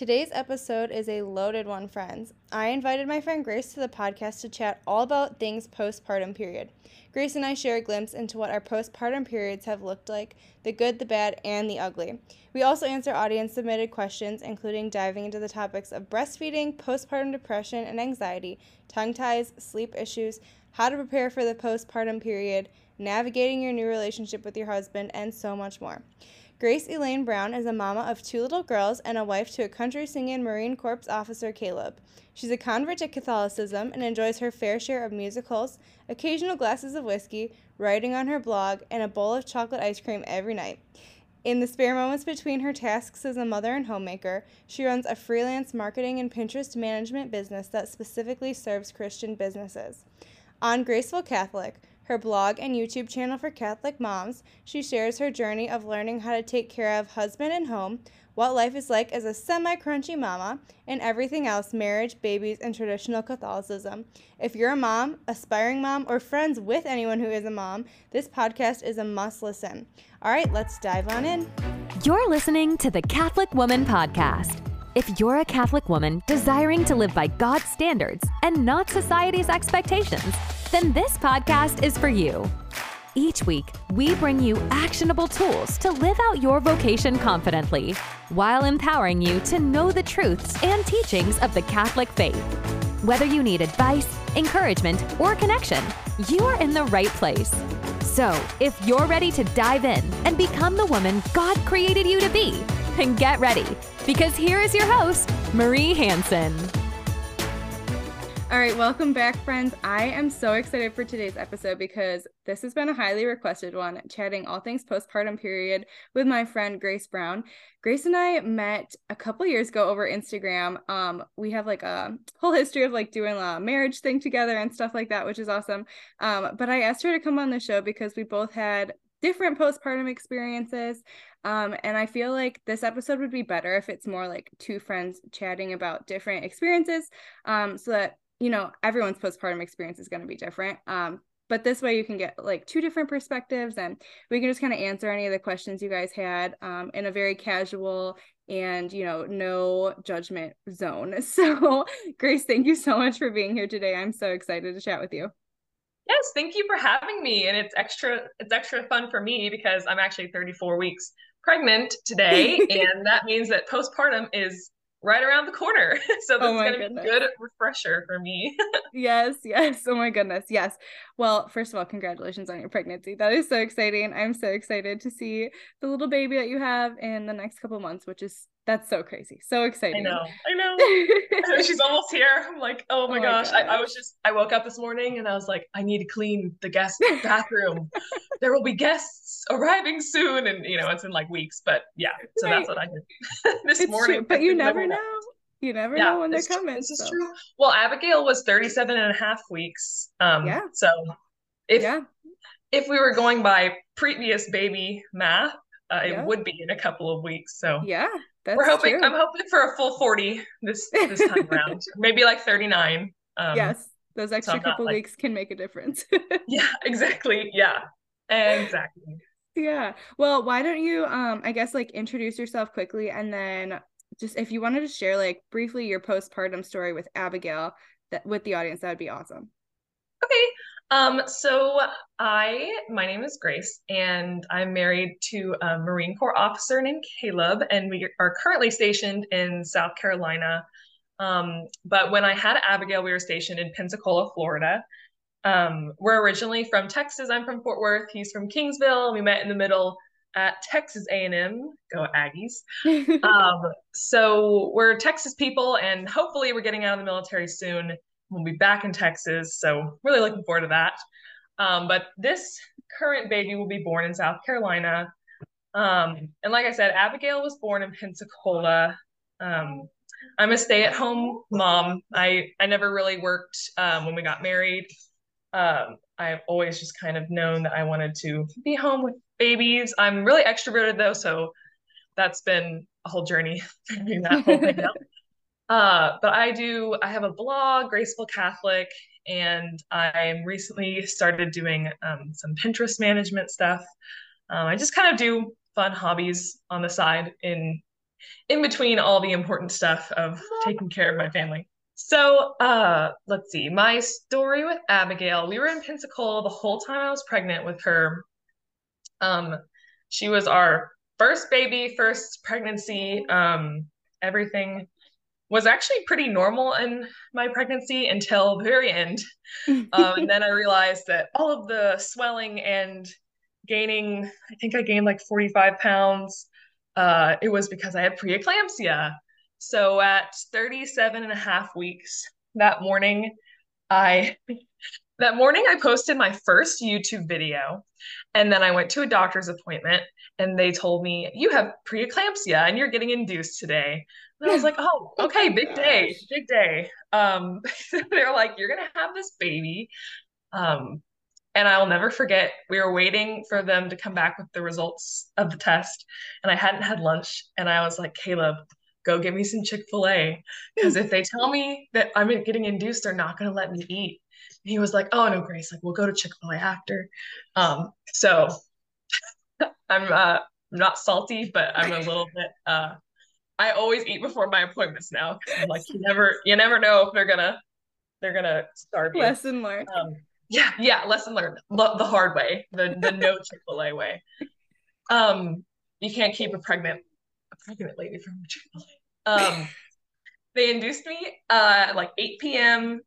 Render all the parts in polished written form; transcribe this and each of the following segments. Today's episode is a loaded one, friends. I invited my friend Grace to the podcast to chat all about things postpartum period. Grace and I share a glimpse into what our postpartum periods have looked like, the good, the bad, and the ugly. We also answer audience-submitted questions, including diving into the topics of breastfeeding, postpartum depression and anxiety, tongue ties, sleep issues, how to prepare for the postpartum period, navigating your new relationship with your husband, and so much more. Grace Elaine Brown is a mama of two little girls and a wife to a country singing Marine Corps officer, Caleb. She's a convert to Catholicism and enjoys her fair share of musicals, occasional glasses of whiskey, writing on her blog, and a bowl of chocolate ice cream every night. In the spare moments between her tasks as a mother and homemaker, she runs a freelance marketing and Pinterest management business that specifically serves Christian businesses. On Graceful Catholic, her blog and YouTube channel for Catholic moms, she shares her journey of learning how to take care of husband and home, what life is like as a semi-crunchy mama, and everything else, marriage, babies, and traditional Catholicism. If you're a mom, aspiring mom, or friends with anyone who is a mom, this podcast is a must listen. All right, let's dive on in. You're listening to The Catholic Woman Podcast. If you're a Catholic woman desiring to live by God's standards and not society's expectations, then this podcast is for you. Each week, we bring you actionable tools to live out your vocation confidently, while empowering you to know the truths and teachings of the Catholic faith. Whether you need advice, encouragement, or connection, you are in the right place. So, if you're ready to dive in and become the woman God created you to be, then get ready, because here is your host, Marie Hansen. All right, welcome back, friends. I am so excited for today's episode because this has been a highly requested one, chatting all things postpartum period with my friend Grace Brown. Grace and I met a couple years ago over Instagram. We have like a whole history of like doing a marriage thing together and stuff like that, which is awesome. But I asked her to come on the show because we both had different postpartum experiences. And I feel like this episode would be better if it's more like two friends chatting about different experiences, so that, you know, everyone's postpartum experience is going to be different. But this way you can get like two different perspectives, and we can just kind of answer any of the questions you guys had in a very casual and, you know, no judgment zone. So Grace, thank you so much for being here today. I'm so excited to chat with you. Yes, thank you for having me. And it's extra fun for me because I'm actually 34 weeks pregnant today. And that means that postpartum is right around the corner. So that's going to be a good refresher for me. Yes. Oh my goodness. Yes. Well, first of all, congratulations on your pregnancy. That is so exciting. I'm so excited to see the little baby that you have in the next couple months, which is, that's so crazy. So exciting. I know. She's almost here. I'm like, oh my gosh. I woke up this morning and I was like, I need to clean the guest bathroom. There will be guests arriving soon. And you know, it's in like weeks, but yeah. So right. That's what I did this it's morning. True, but you never know. You never know when they're coming. This is true. Well, Abigail was 37 and a half weeks. So if we were going by previous baby math, it would be in a couple of weeks. So We're hoping. I'm hoping for a full 40 this time around. Maybe like 39. Those extra couple weeks can make a difference. Yeah. Well, why don't you I guess like introduce yourself quickly, and then just if you wanted to share like briefly your postpartum story with Abigail with the audience, that would be awesome. Okay. My name is Grace, and I'm married to a Marine Corps officer named Caleb, and we are currently stationed in South Carolina. But when I had Abigail, we were stationed in Pensacola, Florida. We're originally from Texas. I'm from Fort Worth. He's from Kingsville. We met in the middle at Texas A&M. Go Aggies. So we're Texas people, and hopefully we're getting out of the military soon. We'll be back in Texas, so really looking forward to that. But this current baby will be born in South Carolina. And like I said, Abigail was born in Pensacola. I'm a stay-at-home mom. I never really worked when we got married. I've always just kind of known that I wanted to be home with babies. I'm really extroverted, though, so that's been a whole journey figuring that whole thing out. But I have a blog, Graceful Catholic, and I recently started doing some Pinterest management stuff. I just kind of do fun hobbies on the side in in between all the important stuff of taking care of my family. So let's see, my story with Abigail, we were in Pensacola the whole time I was pregnant with her. She was our first baby, first pregnancy. Everything was actually pretty normal in my pregnancy until the very end. And then I realized that all of the swelling and gaining, I think I gained like 45 pounds. It was because I had preeclampsia. So at 37 and a half weeks that morning I posted my first YouTube video, and then I went to a doctor's appointment and they told me, you have preeclampsia and you're getting induced today. And I was like, oh, okay, big day. They're like, you're going to have this baby. And I will never forget, we were waiting for them to come back with the results of the test, and I hadn't had lunch, and I was like, Caleb, go get me some Chick-fil-A, because if they tell me that I'm getting induced, they're not going to let me eat. And he was like, oh, no, Grace, like, we'll go to Chick-fil-A after. So I'm not salty, but I'm a little bit, I always eat before my appointments now. I'm like, you never know if they're going to starve you. Lesson learned. Yeah, lesson learned. The hard way, the no Chick-fil-A way. You can't keep a pregnant lady from Chick-fil-A. They induced me at like 8 p.m.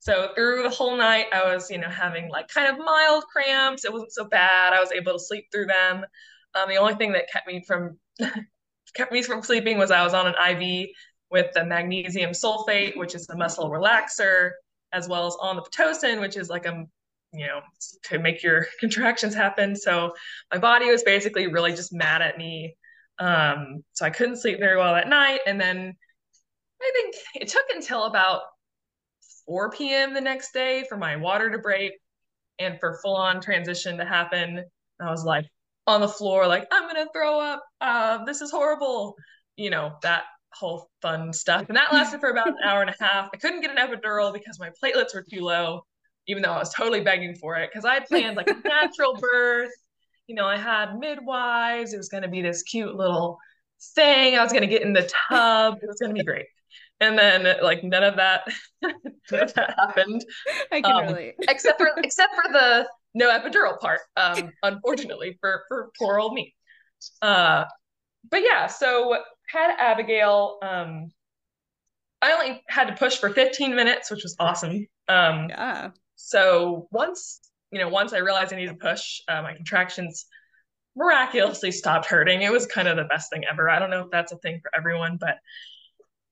So through the whole night, I was, having like kind of mild cramps. It wasn't so bad. I was able to sleep through them. The only thing that kept me from sleeping was I was on an IV with the magnesium sulfate, which is a muscle relaxer, as well as on the Pitocin, which is like a to make your contractions happen. So my body was basically really just mad at me. So I couldn't sleep very well that night. And then I think it took until about 4 p.m. the next day for my water to break and for full-on transition to happen. I was like on the floor, like, I'm going to throw up. This is horrible. That whole fun stuff. And that lasted for about an hour and a half. I couldn't get an epidural because my platelets were too low, even though I was totally begging for it, because I had planned like a natural birth. I had midwives. It was going to be this cute little thing. I was going to get in the tub. It was going to be great. And then like none of that happened. I can relate. except for the no epidural part, unfortunately for poor old me. But yeah, so had Abigail. I only had to push for 15 minutes, which was awesome. Yeah. So once I realized I needed to push, my contractions miraculously stopped hurting. It was kind of the best thing ever. I don't know if that's a thing for everyone, but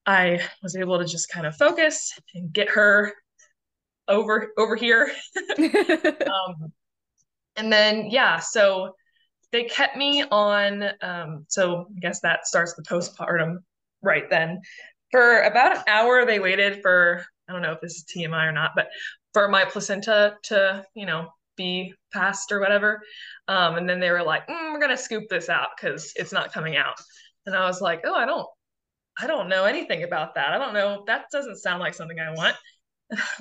I was able to just kind of focus and get her over here. And then, yeah, so they kept me on, so I guess that starts the postpartum right then. For about an hour, they waited for, I don't know if this is TMI or not, but for my placenta to, be passed or whatever. And then they were like, we're going to scoop this out because it's not coming out. And I was like, oh, I don't know anything about that. I don't know. That doesn't sound like something I want.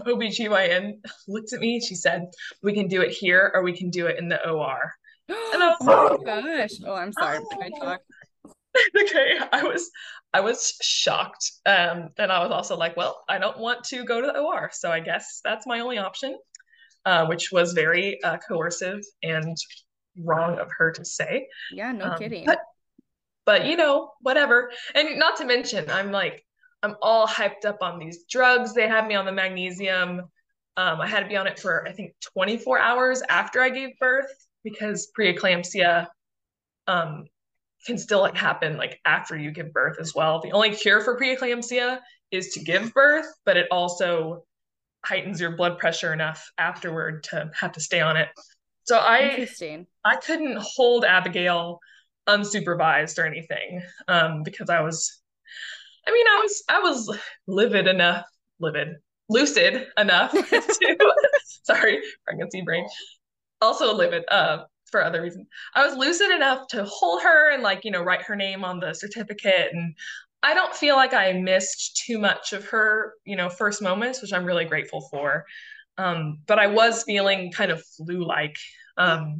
OBGYN looked at me. She said, we can do it here or we can do it in the OR. And I was like, oh my gosh. Oh, I'm sorry. I talked. Okay, I was shocked, and I was also like, well, I don't want to go to the OR, so I guess that's my only option, which was very coercive and wrong of her to say. Yeah, no kidding. But whatever. And not to mention, I'm all hyped up on these drugs. They had me on the magnesium. I had to be on it for I think 24 hours after I gave birth because preeclampsia. Can still happen after you give birth as well. The only cure for preeclampsia is to give birth, but it also heightens your blood pressure enough afterward to have to stay on it. So I couldn't hold Abigail unsupervised or anything because I was lucid enough to, sorry, pregnancy brain, also livid, for other reasons. I was lucid enough to hold her and write her name on the certificate. And I don't feel like I missed too much of her, first moments, which I'm really grateful for. But I was feeling kind of flu-like. And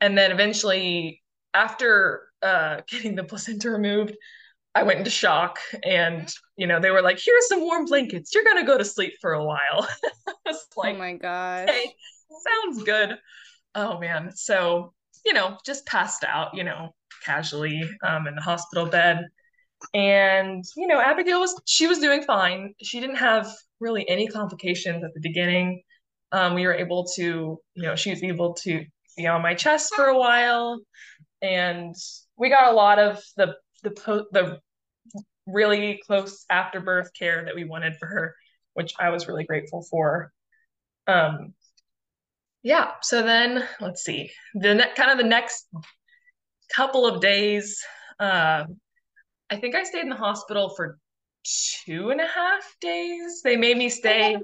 then eventually after getting the placenta removed, I went into shock, and, you know, they were like, here's some warm blankets. You're going to go to sleep for a while. I was like, oh my gosh. Hey, sounds good. Oh man. So, you know, just passed out, you know, casually in the hospital bed. And, you know, Abigail she was doing fine. She didn't have really any complications at the beginning. We were able to, you know, she was able to be on my chest for a while. And we got a lot of the really close afterbirth care that we wanted for her, which I was really grateful for. Yeah. So then let's see, the next couple of days, I think I stayed in the hospital for 2.5 days. They made me stay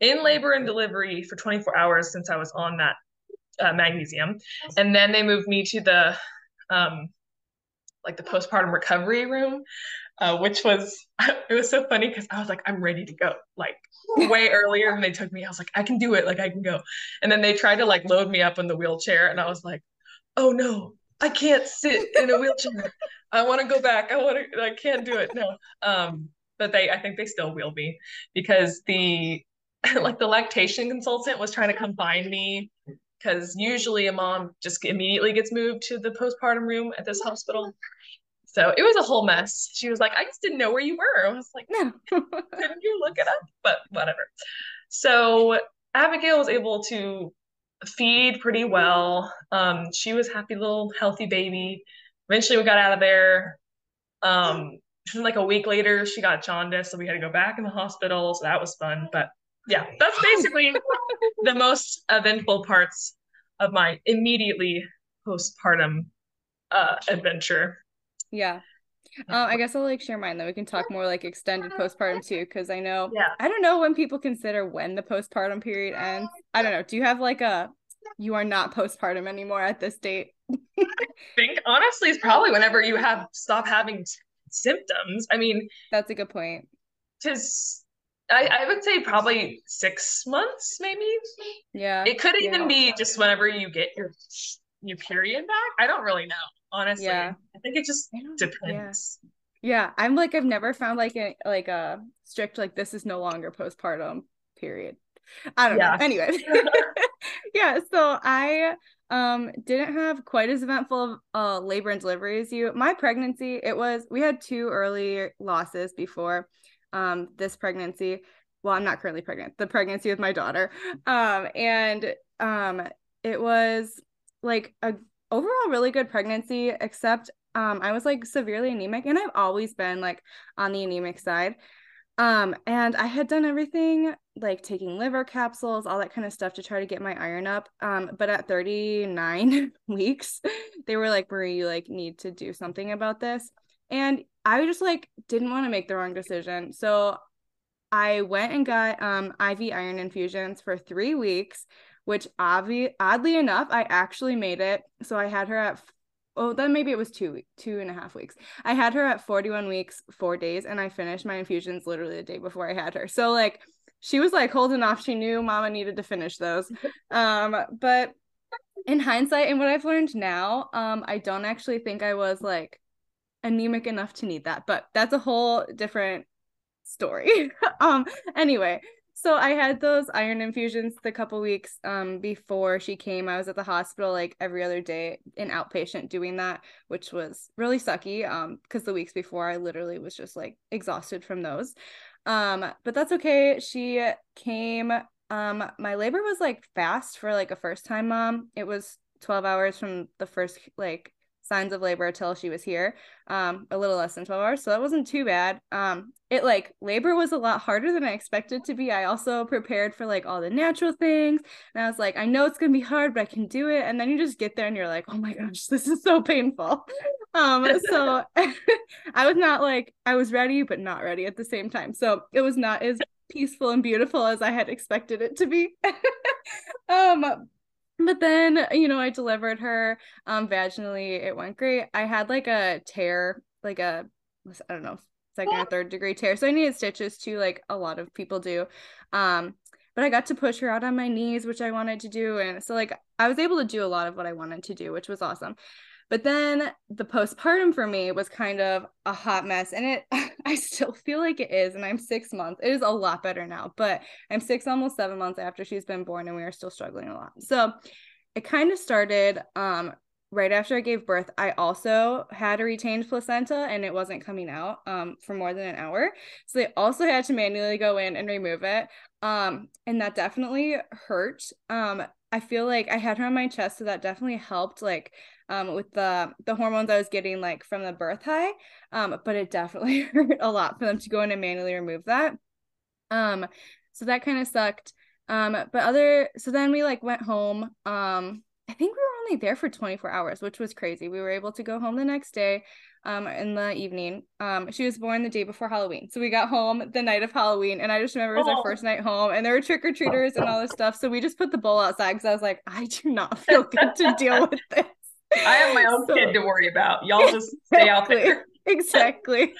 in labor and delivery for 24 hours since I was on that magnesium. And then they moved me to the, like the postpartum recovery room, which was, it was so funny because I was like, I'm ready to go, like way earlier than they took me. I was like, I can do it. Like I can go. And then they tried to like load me up in the wheelchair. And I was like, oh no, I can't sit in a wheelchair. I want to go back. I can't do it. No. But I think they still wheeled me because the lactation consultant was trying to come find me, because usually a mom just immediately gets moved to the postpartum room at this hospital. So it was a whole mess. She was like, I just didn't know where you were. I was like, no, couldn't you look it up? But whatever. So Abigail was able to feed pretty well. She was a happy little healthy baby. Eventually we got out of there. Like a week later, she got jaundice. So we had to go back in the hospital. So that was fun. But yeah, that's basically the most eventful parts of my immediately postpartum adventure. Yeah. I guess I'll share mine, though. We can talk more extended postpartum too, because I know, I don't know when people consider when the postpartum period ends. I don't know. Do you have you are not postpartum anymore at this date? I think honestly, it's probably whenever you stop having symptoms. I mean, that's a good point. Because I would say probably 6 months, maybe. Yeah. It could even be just whenever you get your period back. I don't really know, honestly. Yeah. I think it just depends. Yeah. I'm I've never found a strict, this is no longer postpartum period. I don't know. Anyway. Yeah. So I didn't have quite as eventful labor and delivery as you. My pregnancy, we had 2 early losses before this pregnancy. Well, I'm not currently pregnant, the pregnancy with my daughter. And it was a overall really good pregnancy, except I was severely anemic, and I've always been on the anemic side. And I had done everything taking liver capsules, all that kind of stuff to try to get my iron up. But at 39 weeks, they were like, Marie, you need to do something about this. And I just didn't want to make the wrong decision. So I went and got IV iron infusions for 3 weeks, which oddly enough, I actually made it. So I had her at, then maybe it was 2.5 weeks. I had her at 41 weeks, 4 days, and I finished my infusions literally the day before I had her. So she was holding off. She knew mama needed to finish those. But in hindsight and what I've learned now, I don't actually think I was anemic enough to need that, but that's a whole different story. Anyway, so I had those iron infusions the couple weeks before she came. I was at the hospital every other day, an outpatient, doing that, which was really sucky because the weeks before I literally was just exhausted from those. But that's okay. She came. My labor was fast for a first time mom. It was 12 hours from the first signs of labor till she was here, a little less than 12 hours. So that wasn't too bad. Labor was a lot harder than I expected to be. I also prepared for all the natural things. And I was I know it's going to be hard, but I can do it. And then you just get there and you're oh my gosh, this is so painful. So I was not I was ready, but not ready at the same time. So it was not as peaceful and beautiful as I had expected it to be. But then, I delivered her vaginally. It went great. I had a tear, I don't know, 2nd or 3rd degree tear. So I needed stitches too, a lot of people do. But I got to push her out on my knees, which I wanted to do. And so I was able to do a lot of what I wanted to do, which was awesome. But then the postpartum for me was kind of a hot mess, and I still feel like it is. And I'm 6 months. It is a lot better now, but I'm almost 7 months after she's been born, and we are still struggling a lot. So it kind of started right after I gave birth. I also had a retained placenta, and it wasn't coming out for more than an hour. So they also had to manually go in and remove it. And that definitely hurt. I feel like I had her on my chest, so that definitely helped, like, with the hormones I was getting, like, from the birth high. But it definitely hurt a lot for them to go in and manually remove that. So that kind of sucked. So then we, like, went home. I think we were only there for 24 hours, which was crazy. We were able to go home the next day, in the evening. She was born the day before Halloween. So we got home the night of Halloween, and I just remember it was our first night home, and there were trick-or-treaters and all this stuff. So we just put the bowl outside, because I was like, I do not feel good to deal with this. I have my own kid to worry about. Y'all just stay out there. Exactly.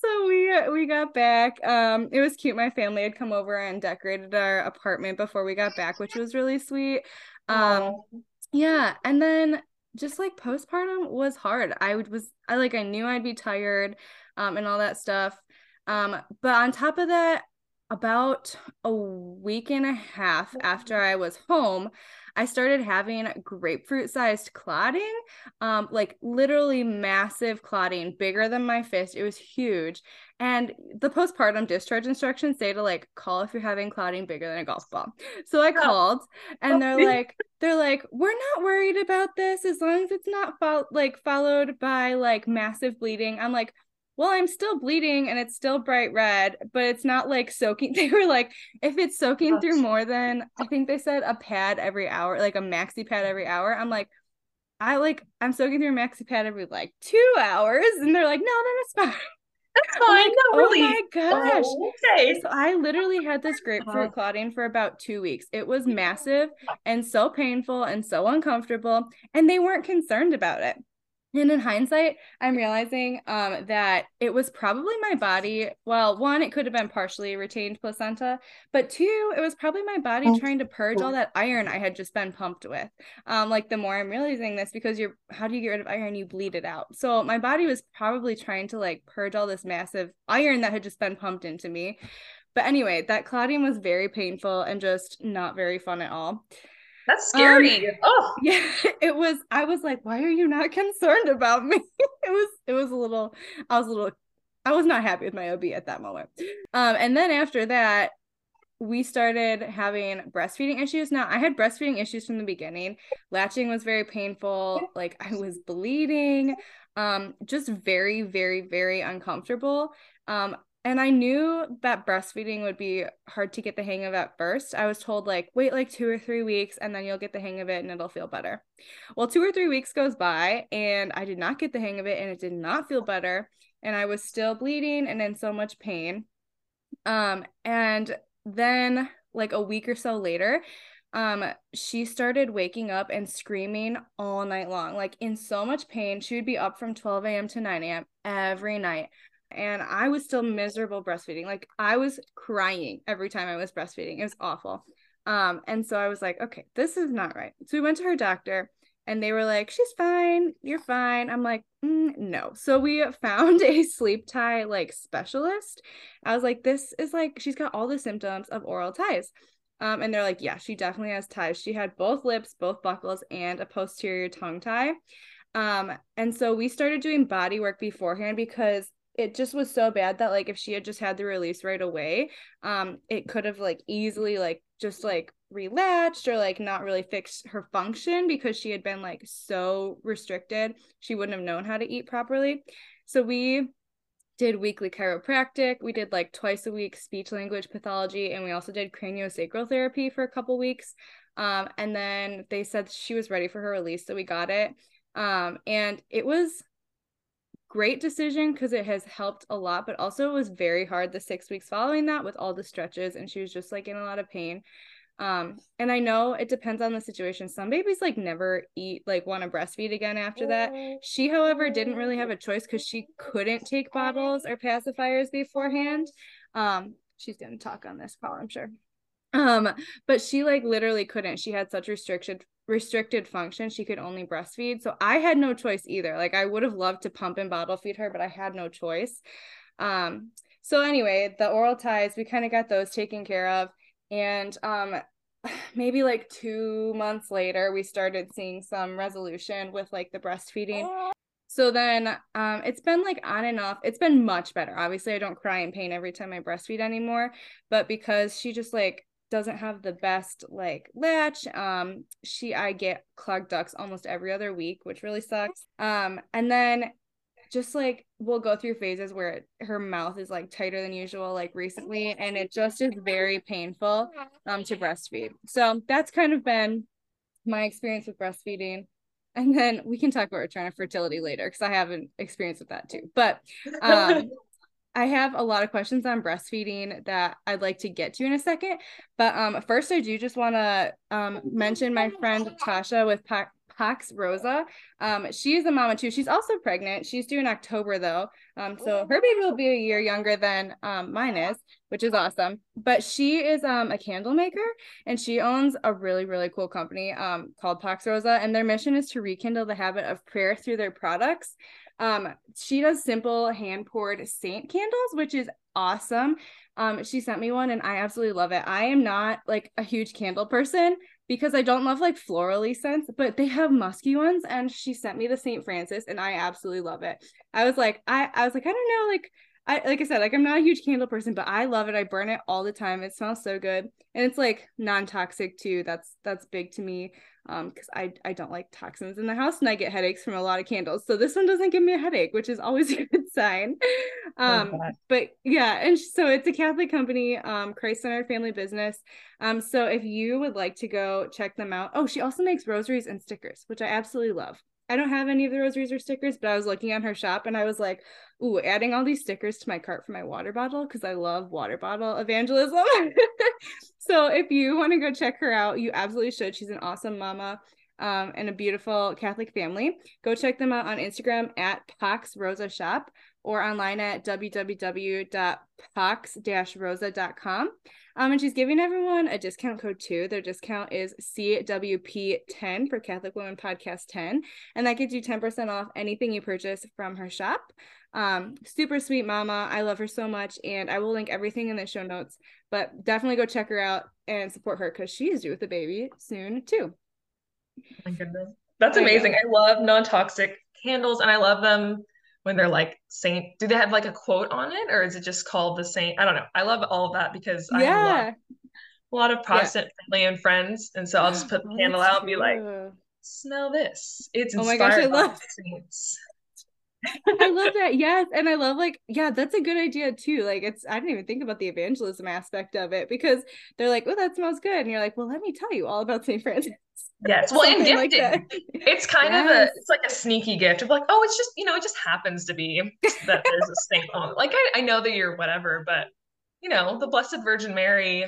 So we got back. It was cute. My family had come over and decorated our apartment before we got back, which was really sweet. Yeah. And then just like postpartum was hard. I knew I'd be tired, and all that stuff. But on top of that, about a week and a half after I was home, I started having grapefruit-sized clotting, like literally massive clotting, bigger than my fist. It was huge. And the postpartum discharge instructions say to, like, call if you're having clotting bigger than a golf ball. So I called, and they're like, we're not worried about this as long as it's not followed by, like, massive bleeding. I'm like, well, I'm still bleeding and it's still bright red, but it's not like soaking. They were like, if it's soaking through more than, I think they said a pad every hour, like a maxi pad every hour. I'm like, I'm soaking through a maxi pad every like 2 hours. And they're like, no, then it's fine. That's fine. Like, really. Oh my gosh. Oh, okay. So I literally had this grapefruit clotting for about 2 weeks. It was massive and so painful and so uncomfortable, and they weren't concerned about it. And in hindsight, I'm realizing that it was probably my body. Well, one, it could have been partially retained placenta, but two, it was probably my body trying to purge all that iron I had just been pumped with. Like, the more I'm realizing this, because how do you get rid of iron? You bleed it out. So my body was probably trying to, like, purge all this massive iron that had just been pumped into me. But anyway, that clotting was very painful and just not very fun at all. That's scary. Yeah, it was. I was like, why are you not concerned about me? I was not happy with my OB at that moment. And then after that, we started having breastfeeding issues. Now, I had breastfeeding issues from the beginning. Latching was very painful. Like, I was bleeding, just very, very, very uncomfortable. And I knew that breastfeeding would be hard to get the hang of at first. I was told, like, wait like 2 or 3 weeks and then you'll get the hang of it and it'll feel better. Well, 2 or 3 weeks goes by and I did not get the hang of it, and it did not feel better. And I was still bleeding and in so much pain. And then like a week or so later, she started waking up and screaming all night long, like in so much pain. She would be up from 12 a.m. to 9 a.m. every night. And I was still miserable breastfeeding. Like, I was crying every time I was breastfeeding. It was awful. And so I was like, okay, this is not right. So we went to her doctor and they were like, she's fine. You're fine. I'm like, no. So we found a sleep tie, like, specialist. I was like, this is like, she's got all the symptoms of oral ties. And they're like, yeah, she definitely has ties. She had both lips, both buckles, and a posterior tongue tie. And so we started doing body work beforehand, because it just was so bad that, like, if she had just had the release right away, it could have, like, easily, like, just, like, relatched or, like, not really fixed her function, because she had been, like, so restricted. She wouldn't have known how to eat properly. So we did weekly chiropractic. We did, like, twice a week speech language pathology, and we also did craniosacral therapy for a couple weeks. And then they said she was ready for her release, so we got it. And it was great decision, because it has helped a lot, but also it was very hard the 6 weeks following that with all the stretches, and she was just, like, in a lot of pain. And I know it depends on the situation. Some babies, like, never eat, like, want to breastfeed again after that. She, however, didn't really have a choice, because she couldn't take bottles or pacifiers beforehand. She's going to talk on this call, I'm sure. But she, like, literally couldn't. She had such restriction restricted function, she could only breastfeed. So I had no choice either. Like, I would have loved to pump and bottle feed her, but I had no choice. So anyway, the oral ties, we kind of got those taken care of. And maybe like 2 months later, we started seeing some resolution with like the breastfeeding. So then it's been like on and off. It's been much better. Obviously, I don't cry in pain every time I breastfeed anymore, but because she just like doesn't have the best like latch, I get clogged ducts almost every other week, which really sucks. And then just like we'll go through phases where her mouth is like tighter than usual, like recently, and it just is very painful to breastfeed. So that's kind of been my experience with breastfeeding. And then we can talk about return of fertility later, because I have an experience with that too. But I have a lot of questions on breastfeeding that I'd like to get to in a second. But first, I do just want to mention my friend Tasha with Pax Rosa. She is a mama too. She's also pregnant. She's due in October though. So her baby will be a year younger than mine is, which is awesome. But she is a candle maker, and she owns a really, really cool company called Pax Rosa. And their mission is to rekindle the habit of prayer through their products. She does simple hand poured saint candles, which is awesome. She sent me one and I absolutely love it. I am not like a huge candle person, because I don't love like florally scents, but they have musky ones. And she sent me the Saint Francis and I absolutely love it. I was like, I don't know. Like I said, I'm not a huge candle person, but I love it. I burn it all the time. It smells so good. And it's like non-toxic too. That's big to me. Cause I don't like toxins in the house and I get headaches from a lot of candles. So this one doesn't give me a headache, which is always a good sign. But yeah. And so it's a Catholic company, Christ-centered family business. So if you would like to go check them out. Oh, she also makes rosaries and stickers, which I absolutely love. I don't have any of the rosaries or stickers, but I was looking on her shop and I was like, ooh, adding all these stickers to my cart for my water bottle, because I love water bottle evangelism. So if you want to go check her out, you absolutely should. She's an awesome mama and a beautiful Catholic family. Go check them out on Instagram at Pax Rosa Shop or online at www.pax-rosa.com. And she's giving everyone a discount code too. Their discount is CWP10 for Catholic Woman Podcast 10. And that gives you 10% off anything you purchase from her shop. Super sweet mama. I love her so much. And I will link everything in the show notes, but definitely go check her out and support her, because she is due with a baby soon too. Oh my goodness. That's amazing. I love non-toxic candles, and I love them when they're like saint. Do they have like a quote on it, or is it just called the saint? I don't know. I love all of that, because I have a lot of Protestant family and friends, and so I'll just put the candle out and be like, smell this. It's inspired by saints. I love that. Yes. And I love that's a good idea too. Like, I didn't even think about the evangelism aspect of it, because they're like, oh, that smells good. And you're like, well, let me tell you all about St. Francis. Yes. Well, and gifting. Like it's kind of it's like a sneaky gift of like, oh, it's just, it just happens to be that there's a saint on. Like, I know that you're whatever, but the Blessed Virgin Mary,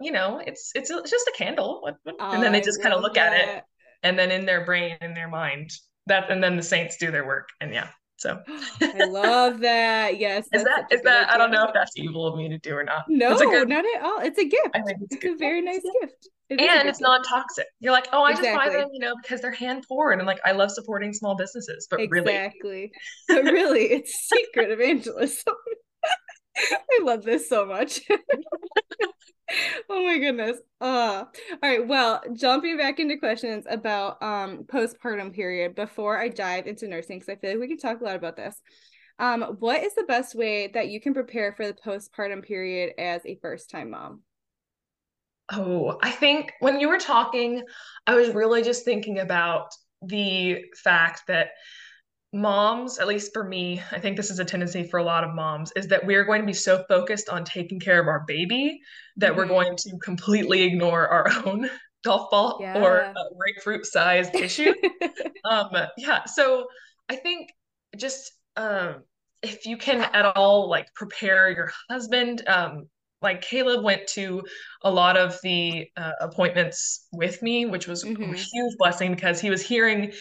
it's just a candle. And then they just kind of look at it. And then in their brain, in their mind and then the saints do their work. And so I love that. Yes. Is that I don't know if that's evil of me to do or not. No, not at all. It's a gift. I think it's a very nice gift. And it's non-toxic. You're like, oh, I just buy them, because they're hand poured. And like, I love supporting small businesses, but really. But really, it's secret evangelism. I love this so much. Oh my goodness. All right. Well, jumping back into questions about postpartum period before I dive into nursing, because I feel like we can talk a lot about this. What is the best way that you can prepare for the postpartum period as a first-time mom? Oh, I think when you were talking, I was really just thinking about the fact that moms, at least for me, I think this is a tendency for a lot of moms, is that we're going to be so focused on taking care of our baby that we're going to completely ignore our own golf ball or grapefruit sized issue. So I think just if you can at all like prepare your husband, like Caleb went to a lot of the appointments with me, which was a huge blessing, because he was hearing,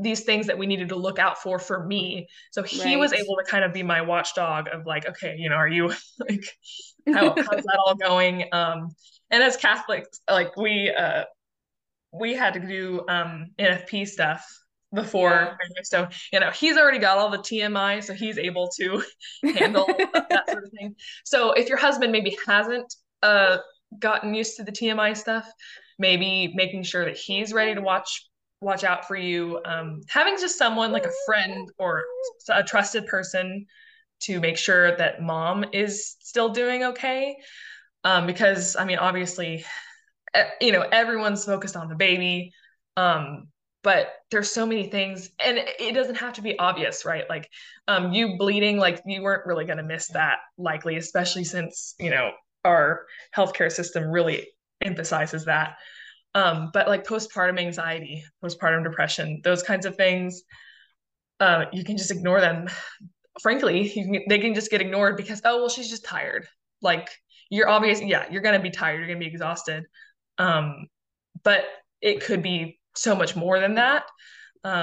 these things that we needed to look out for me. So he was able to kind of be my watchdog of like, okay, are you like, how's that all going? And as Catholics, like we, we had to do NFP stuff before. Yeah. So, you know, he's already got all the TMI, so he's able to handle that sort of thing. So if your husband maybe hasn't gotten used to the TMI stuff, maybe making sure that he's ready to watch out for you. Having just someone like a friend or a trusted person to make sure that mom is still doing okay. Because I mean, obviously, you know, everyone's focused on the baby, but there's so many things, and it doesn't have to be obvious, right? Like, you bleeding, like you weren't really going to miss that likely, especially since, you know, our healthcare system really emphasizes that. But like postpartum anxiety, postpartum depression, those kinds of things, you can just ignore them. Frankly, they can just get ignored because, oh, well, she's just tired. Like, you're obviously, yeah, you're going to be tired. You're going to be exhausted. But it could be so much more than that. So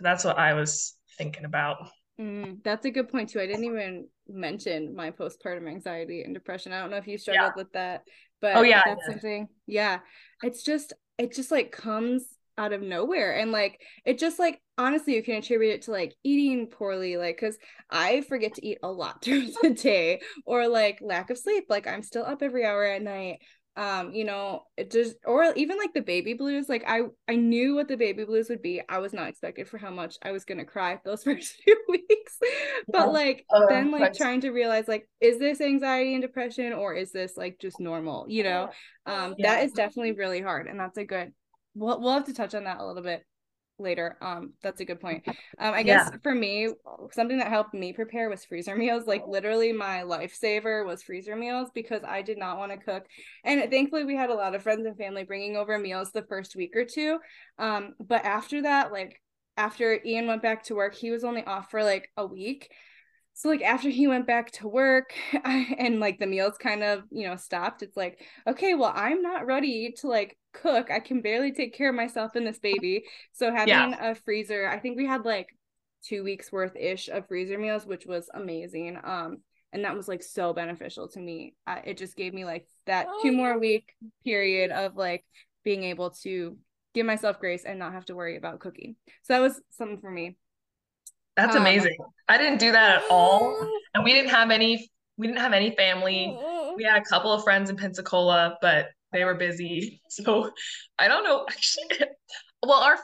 that's what I was thinking about. That's a good point too. I didn't even mention my postpartum anxiety and depression. I don't know if you struggled with that, but that's something. Yeah. It just like comes out of nowhere. And like, it just like, honestly, you can attribute it to like eating poorly, like, cause I forget to eat a lot during the day, or like lack of sleep. Like I'm still up every hour at night. You know, it just, or even like the baby blues, like I knew what the baby blues would be. I was not expected for how much I was going to cry those first few weeks, but like, then like trying to realize like, is this anxiety and depression, or is this like just normal, you know? That is definitely really hard. And that's a good, we'll have to touch on that a little bit later. That's a good point. I guess for me, something that helped me prepare was freezer meals. Like literally my lifesaver was freezer meals, because I did not want to cook, and thankfully we had a lot of friends and family bringing over meals the first week or two, but after that, like after Ian went back to work, he was only off for like a week. So like after he went back to work and like the meals kind of, you know, stopped, it's like, okay, well, I'm not ready to like cook. I can barely take care of myself and this baby. So having a freezer, I think we had like 2 weeks worth ish of freezer meals, which was amazing. And that was like so beneficial to me. It just gave me like that 2 more week period of like being able to give myself grace and not have to worry about cooking. So that was something for me. That's amazing. I didn't do that at all. And we didn't have any family. We had a couple of friends in Pensacola, but they were busy. So I don't know. Actually, well,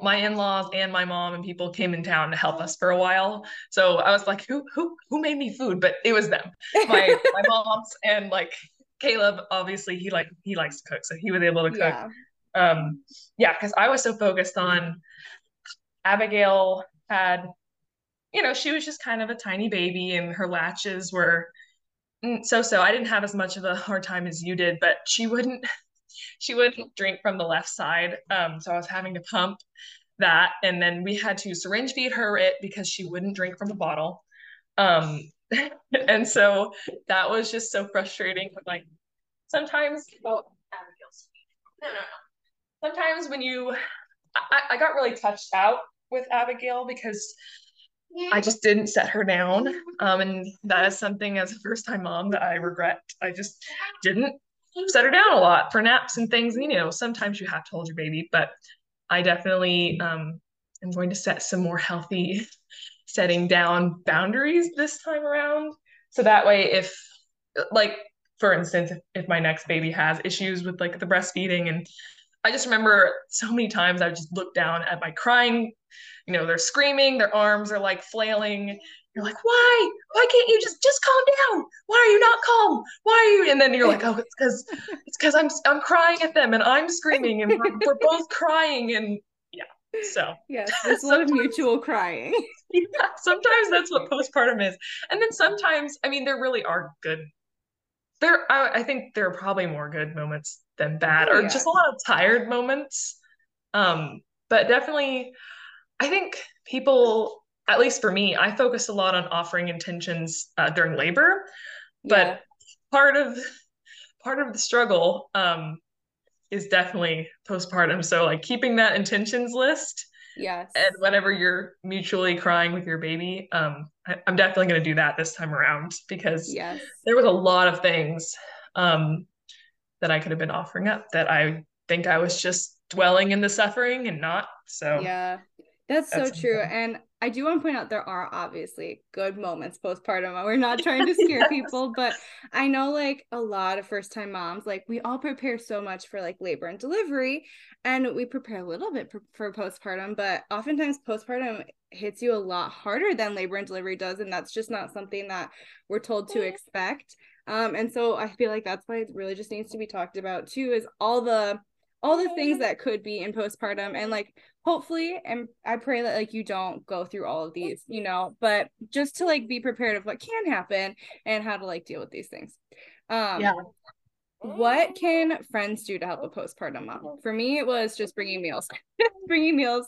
my in-laws and my mom and people came in town to help us for a while. So I was like, who made me food? But it was them. My mom's, and like Caleb, obviously he likes to cook. So he was able to cook. Cause I was so focused on, Abigail had, you know, she was just kind of a tiny baby and her latches were so I didn't have as much of a hard time as you did, but she wouldn't drink from the left side. So I was having to pump that. And then we had to syringe feed her it because she wouldn't drink from the bottle. And so that was just so frustrating. Like sometimes, sometimes when I got really touched out with Abigail because I just didn't set her down. And that is something as a first-time mom that I regret. I just didn't set her down a lot for naps and things. You know, sometimes you have to hold your baby, but I definitely am going to set some more healthy setting down boundaries this time around. So that way, if like, for instance, if my next baby has issues with like the breastfeeding, and I just remember so many times I would just look down at my crying, you know, they're screaming, their arms are like flailing. You're like, why can't you just calm down? Why are you not calm? Why are you? And then you're like, oh, it's because I'm crying at them and I'm screaming and we're both crying. And there's a lot of mutual crying. Yeah, sometimes that's what postpartum is. And then sometimes, I mean, there really are good, I think there are probably more good moments than bad, or just a lot of tired moments. But definitely, I think people, at least for me, I focused a lot on offering intentions during labor, but part of the struggle is definitely postpartum. So like keeping that intentions list. Yes. And whenever you're mutually crying with your baby, I'm definitely going to do that this time around, because there was a lot of things that I could have been offering up, that I think I was just dwelling in the suffering and not. So yeah, that's so true. And I do want to point out there are obviously good moments postpartum. We're not trying to scare yes. people, but I know like a lot of first time moms, like we all prepare so much for like labor and delivery, and we prepare a little bit for postpartum, but oftentimes postpartum hits you a lot harder than labor and delivery does. And that's just not something that we're told to expect. And so I feel like that's why it really just needs to be talked about too, is all the things that could be in postpartum, and like hopefully, and I pray that like you don't go through all of these, you know, but just to like be prepared of what can happen and how to like deal with these things. Yeah. What can friends do to help a postpartum mom? For me, it was just bringing meals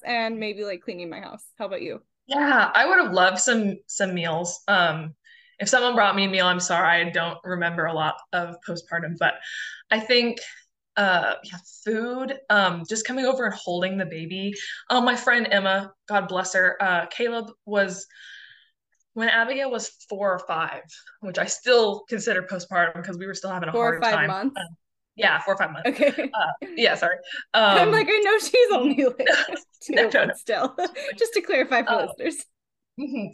and maybe like cleaning my house. How about you? Yeah, I would have loved some meals. If someone brought me a meal, I'm sorry, I don't remember a lot of postpartum, but I think food, just coming over and holding the baby. My friend Emma, God bless her, Caleb was, when Abigail was 4 or 5, which I still consider postpartum because we were still having a hard time. 4 or 5 months? Yeah, 4 or 5 months. Okay. Yeah, sorry. I'm like, I know she's only like 2 no. still. Just to clarify for listeners.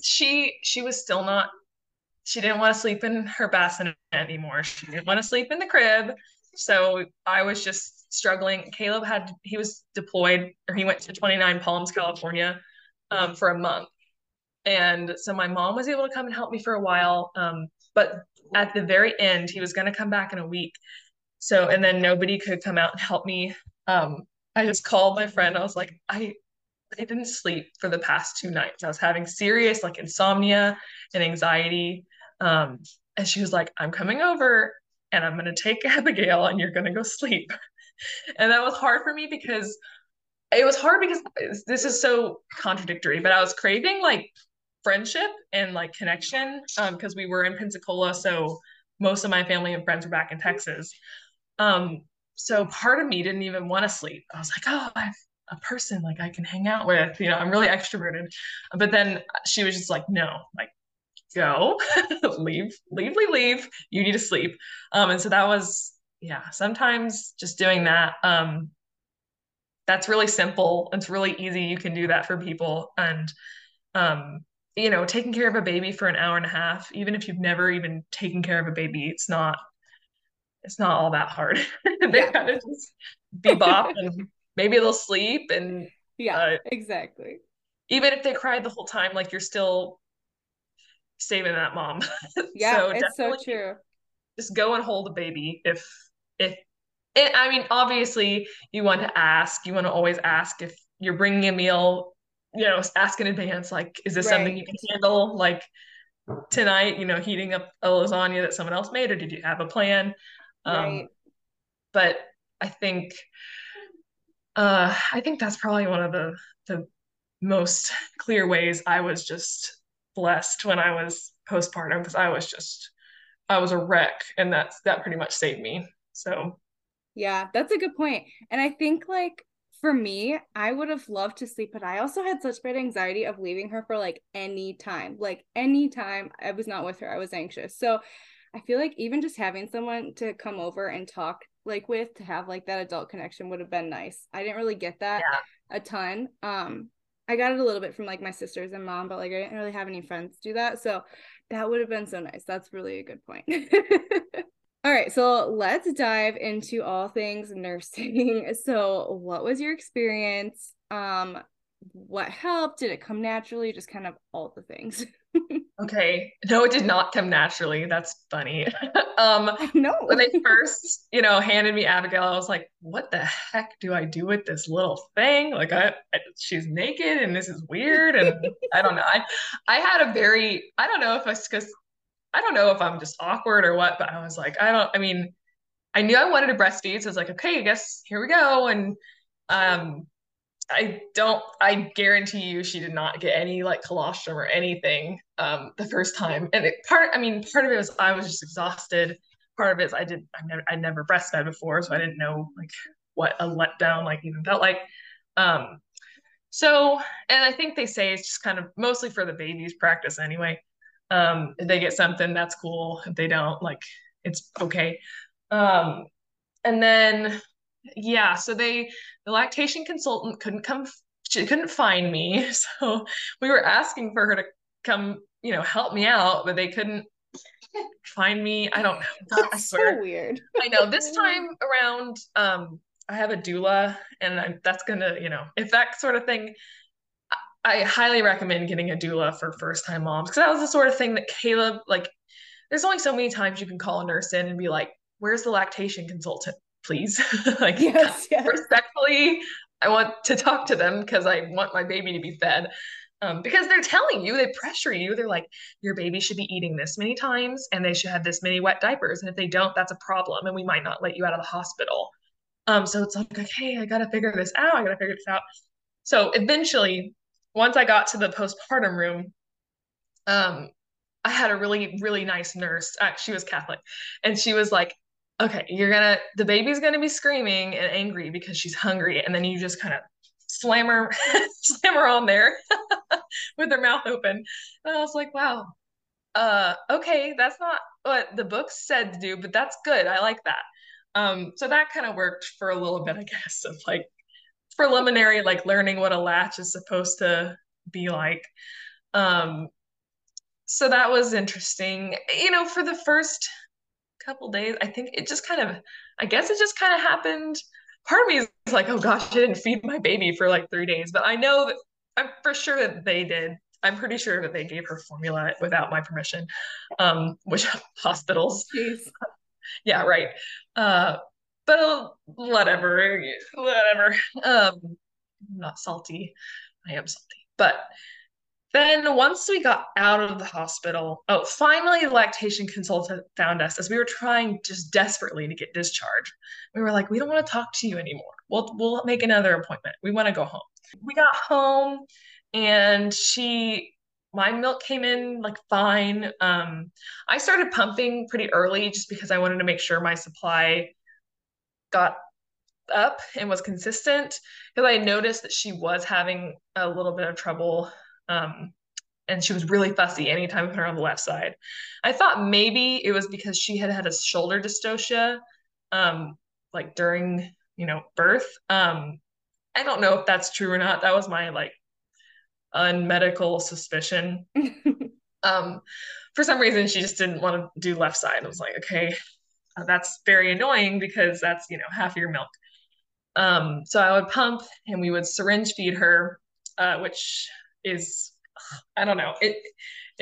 She was still not, she didn't want to sleep in her bassinet anymore. She didn't want to sleep in the crib. So I was just struggling. Caleb he was deployed, or he went to 29 Palms, California, for a month. And so my mom was able to come and help me for a while. But at the very end, he was going to come back in a week. So, and then nobody could come out and help me. I just called my friend. I was like, I didn't sleep for the past 2 nights. I was having serious like insomnia and anxiety. And she was like, I'm coming over, and I'm going to take Abigail and you're going to go sleep. And that was hard for me because it was hard because this is so contradictory, but I was craving like friendship and like connection because we were in Pensacola. So most of my family and friends were back in Texas. So part of me didn't even want to sleep. I was like, oh, I have a person like I can hang out with, you know, I'm really extroverted. But then she was just like, no, like, go leave, you need to sleep. And so that was, yeah, sometimes just doing that. That's really simple. It's really easy. You can do that for people. And, you know, taking care of a baby for an hour and a half, even if you've never even taken care of a baby, it's not all that hard. They kind of just bebop and maybe they'll sleep. And yeah, exactly. Even if they cried the whole time, like you're still saving that mom. Yeah, so it's so true. Just go and hold a baby. If I mean, obviously you want to always ask if you're bringing a meal, you know, ask in advance, like, is this right. something you can handle? Like tonight, you know, heating up a lasagna that someone else made, or did you have a plan? Right. But I think, that's probably one of the most clear ways. I was just blessed when I was postpartum because I was a wreck, and that pretty much saved me. So yeah, that's a good point. And I think like for me, I would have loved to sleep, but I also had such bad anxiety of leaving her for like any time I was not with her, I was anxious. So I feel like even just having someone to come over and talk like with, to have like that adult connection would have been nice. I didn't really get that a ton. I got it a little bit from like my sisters and mom, but like I didn't really have any friends do that. So that would have been so nice. That's really a good point. All right. So let's dive into all things nursing. So what was your experience? What helped? Did it come naturally? Just kind of all the things. Okay. No, it did not come naturally. That's funny. No. When they first, you know, handed me Abigail, I was like, what the heck do I do with this little thing? Like she's naked and this is weird. And I don't know. I had a very, I don't know if I'm just awkward or what, but I was like, I knew I wanted to breastfeed. So I was like, okay, I guess here we go. And, I guarantee you she did not get any like colostrum or anything the first time. And part of it was I was just exhausted. Part of it is I never breastfed before, so I didn't know like what a letdown like even felt like. So, and I think they say it's just kind of mostly for the baby's practice anyway. If they get something, that's cool. If they don't, like, it's okay. And then, yeah, so the lactation consultant couldn't come. She couldn't find me. So we were asking for her to come, you know, help me out, but they couldn't find me. I don't know. That's so weird. I know. This time around, I have a doula, and that's going to, you know, if that sort of thing, I highly recommend getting a doula for first-time moms, because that was the sort of thing that Caleb, like, there's only so many times you can call a nurse in and be like, where's the lactation consultant, please? Like, yes. Respectfully, I want to talk to them because I want my baby to be fed. Because they're telling you, they pressure you. They're like, your baby should be eating this many times, and they should have this many wet diapers. And if they don't, that's a problem, and we might not let you out of the hospital. So it's like, okay, I got to figure this out. I got to figure this out. So eventually, once I got to the postpartum room, I had a really, really nice nurse. She was Catholic. And she was like, okay, the baby's going to be screaming and angry because she's hungry. And then you just kind of slam her on there with her mouth open. And I was like, wow, okay, that's not what the book said to do, but that's good. I like that. So that kind of worked for a little bit, I guess, of like preliminary, like learning what a latch is supposed to be like. So that was interesting. You know, for the first couple days, I think it just kind of, I guess it just kind of happened. Part of me is like, oh gosh, I didn't feed my baby for like 3 days, but I know that I'm for sure that they did. I'm pretty sure that they gave her formula without my permission, which hospitals. Jeez. Yeah. Right. But whatever. I'm not salty. I am salty. But then once we got out of the hospital, finally the lactation consultant found us as we were trying just desperately to get discharged. We were like, we don't want to talk to you anymore. We'll make another appointment. We want to go home. We got home, and my milk came in like fine. I started pumping pretty early just because I wanted to make sure my supply got up and was consistent, because I noticed that she was having a little bit of trouble. And she was really fussy anytime I put her on the left side. I thought maybe it was because she had a shoulder dystocia, like during, you know, birth. I don't know if that's true or not. That was my like unmedical suspicion. For some reason, she just didn't want to do left side. I was like, okay, that's very annoying, because that's, you know, half your milk. So I would pump, and we would syringe feed her, which is, I don't know. It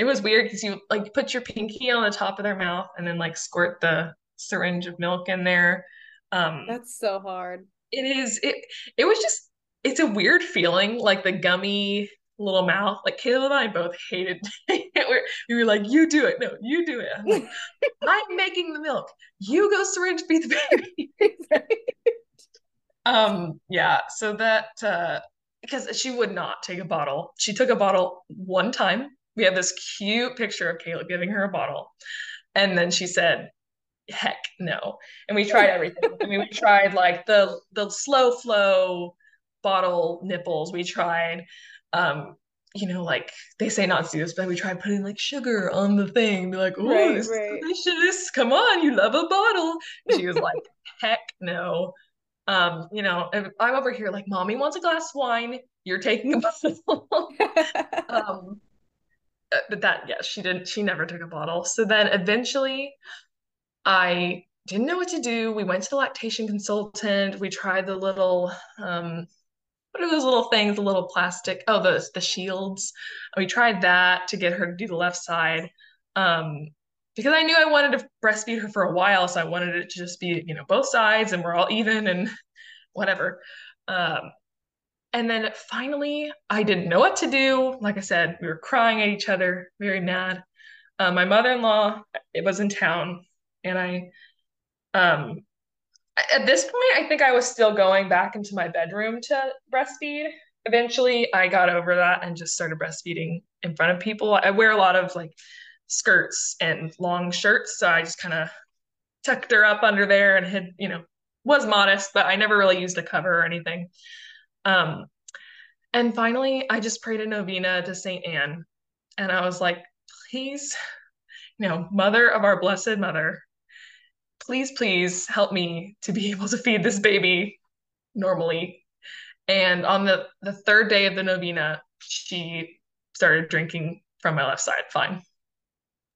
was weird, because you like put your pinky on the top of their mouth and then like squirt the syringe of milk in there. That's so hard. It is. It was just, it's a weird feeling, like the gummy little mouth. Like Caleb and I both hated it. We were like, you do it. No, you do it. I'm like, I'm making the milk. You go syringe feed the baby. Right. Yeah. So that, because she would not take a bottle. She took a bottle one time. We have this cute picture of Caleb giving her a bottle. And then she said, heck no. And we tried everything. I mean, we tried like the slow flow bottle nipples. We tried, you know, like they say not to do this, but we tried putting like sugar on the thing. Be like, oh, right, this is delicious. Come on, you love a bottle. And she was like, heck no. You know, I'm over here like, mommy wants a glass of wine, you're taking a bottle. But that, yeah, she never took a bottle. So then eventually I didn't know what to do. We went to the lactation consultant. We tried the little, what are those little things? The little plastic, the shields. We tried that to get her to do the left side. Because I knew I wanted to breastfeed her for a while, so I wanted it to just be, you know, both sides, and we're all even and whatever. And then finally, I didn't know what to do. Like I said, we were crying at each other, very mad. My mother-in-law, it was in town, and I at this point, I think I was still going back into my bedroom to breastfeed. Eventually, I got over that and just started breastfeeding in front of people. I wear a lot of like skirts and long shirts, so I just kind of tucked her up under there and had, you know, was modest, but I never really used a cover or anything. And finally I just prayed a novena to Saint Anne, and I was like, please, you know, mother of our blessed mother, please, please help me to be able to feed this baby normally. And on the third day of the novena, she started drinking from my left side. Fine.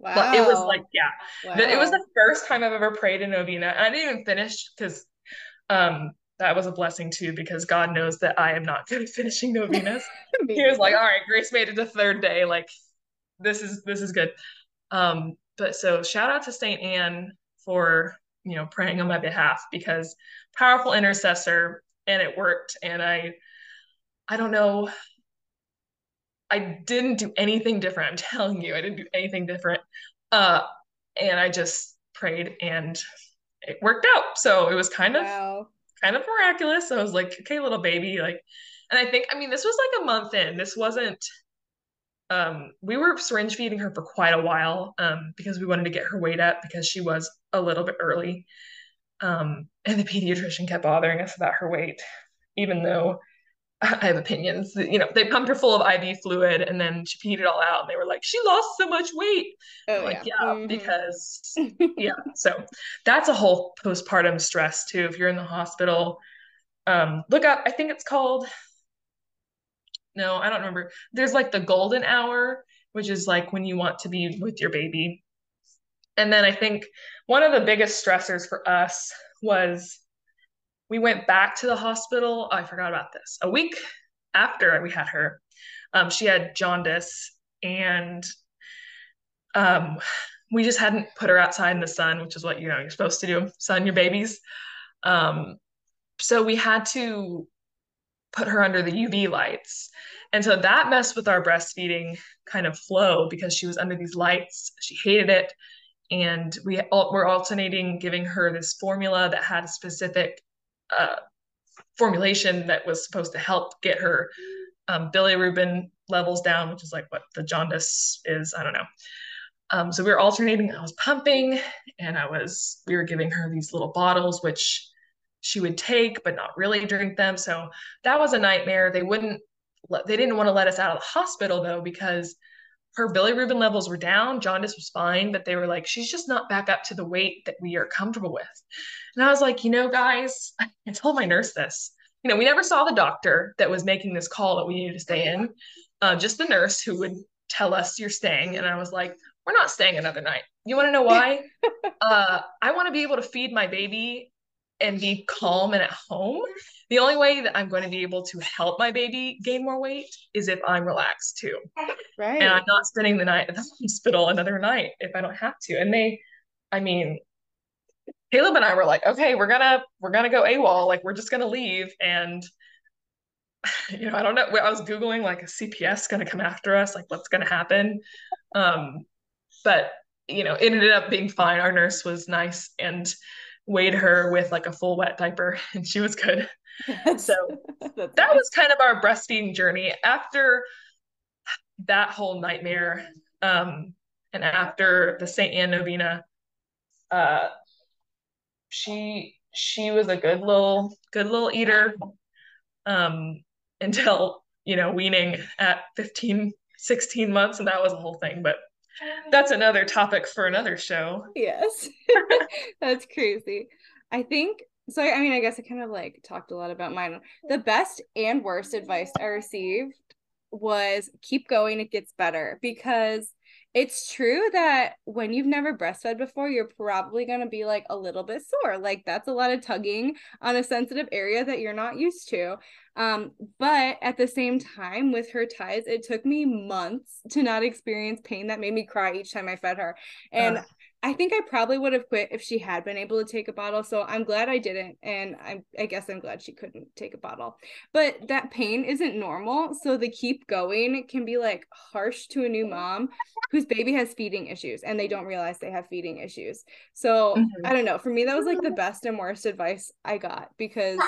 Wow. But it was like, yeah, wow. It was the first time I've ever prayed a novena. And I didn't even finish because that was a blessing too, because God knows that I am not good at finishing novenas. He was like, all right, Grace made it the third day. Like, this is good. But so shout out to Saint Anne for, you know, praying on my behalf, because powerful intercessor, and it worked. And I don't know. I didn't do anything different. I'm telling you, I didn't do anything different. And I just prayed and it worked out. So it was kind of miraculous. So I was like, okay, little baby. Like, and I think, I mean, this was like a month in, this wasn't, we were syringe feeding her for quite a while, because we wanted to get her weight up because she was a little bit early. And the pediatrician kept bothering us about her weight, even though I have opinions. You know, they pumped her full of IV fluid and then she peed it all out. And they were like, she lost so much weight. Oh, like, yeah, mm-hmm. Because, yeah. So that's a whole postpartum stress too. If you're in the hospital, look up, I think it's called, no, I don't remember. There's like the golden hour, which is like when you want to be with your baby. And then I think one of the biggest stressors for us was, we went back to the hospital. Oh, I forgot about this. A week after we had her, she had jaundice, and we just hadn't put her outside in the sun, which is what, you know, you're supposed to do, sun your babies. So we had to put her under the UV lights. And so that messed with our breastfeeding kind of flow because she was under these lights. She hated it. And we're alternating giving her this formula that had a specific formulation that was supposed to help get her bilirubin levels down, which is like what the jaundice is. I don't know. So we were alternating. I was pumping, and we were giving her these little bottles, which she would take, but not really drink them. So that was a nightmare. They didn't want to let us out of the hospital though, because her bilirubin levels were down. Jaundice was fine, but they were like, she's just not back up to the weight that we are comfortable with. And I was like, you know, guys, I told my nurse this, you know, we never saw the doctor that was making this call that we needed to stay in, just the nurse who would tell us you're staying. And I was like, we're not staying another night. You want to know why? I want to be able to feed my baby and be calm and at home. The only way that I'm going to be able to help my baby gain more weight is if I'm relaxed too. Right. And I'm not spending the night at the hospital another night if I don't have to. And Caleb and I were like, okay, we're going to go AWOL. Like, we're just going to leave. And, you know, I don't know. I was Googling like a CPS going to come after us. Like, what's going to happen? But, you know, it ended up being fine. Our nurse was nice and weighed her with like a full wet diaper, and she was good. So that was kind of our breastfeeding journey. After that whole nightmare, and after the St. Anne novena, she was a good little eater, until, you know, weaning at 15, 16 months. And that was a whole thing, but that's another topic for another show. Yes. That's crazy. I think so. I mean, I guess I kind of like talked a lot about mine. The best and worst advice I received was keep going, it gets better, because it's true that when you've never breastfed before, you're probably going to be like a little bit sore. Like, that's a lot of tugging on a sensitive area that you're not used to. But at the same time, with her ties, it took me months to not experience pain that made me cry each time I fed her. And I think I probably would have quit if she had been able to take a bottle. So I'm glad I didn't. And I guess I'm glad she couldn't take a bottle, but that pain isn't normal. So the keep going can be like harsh to a new mom whose baby has feeding issues and they don't realize they have feeding issues. So mm-hmm. I don't know. For me, that was like the best and worst advice I got, because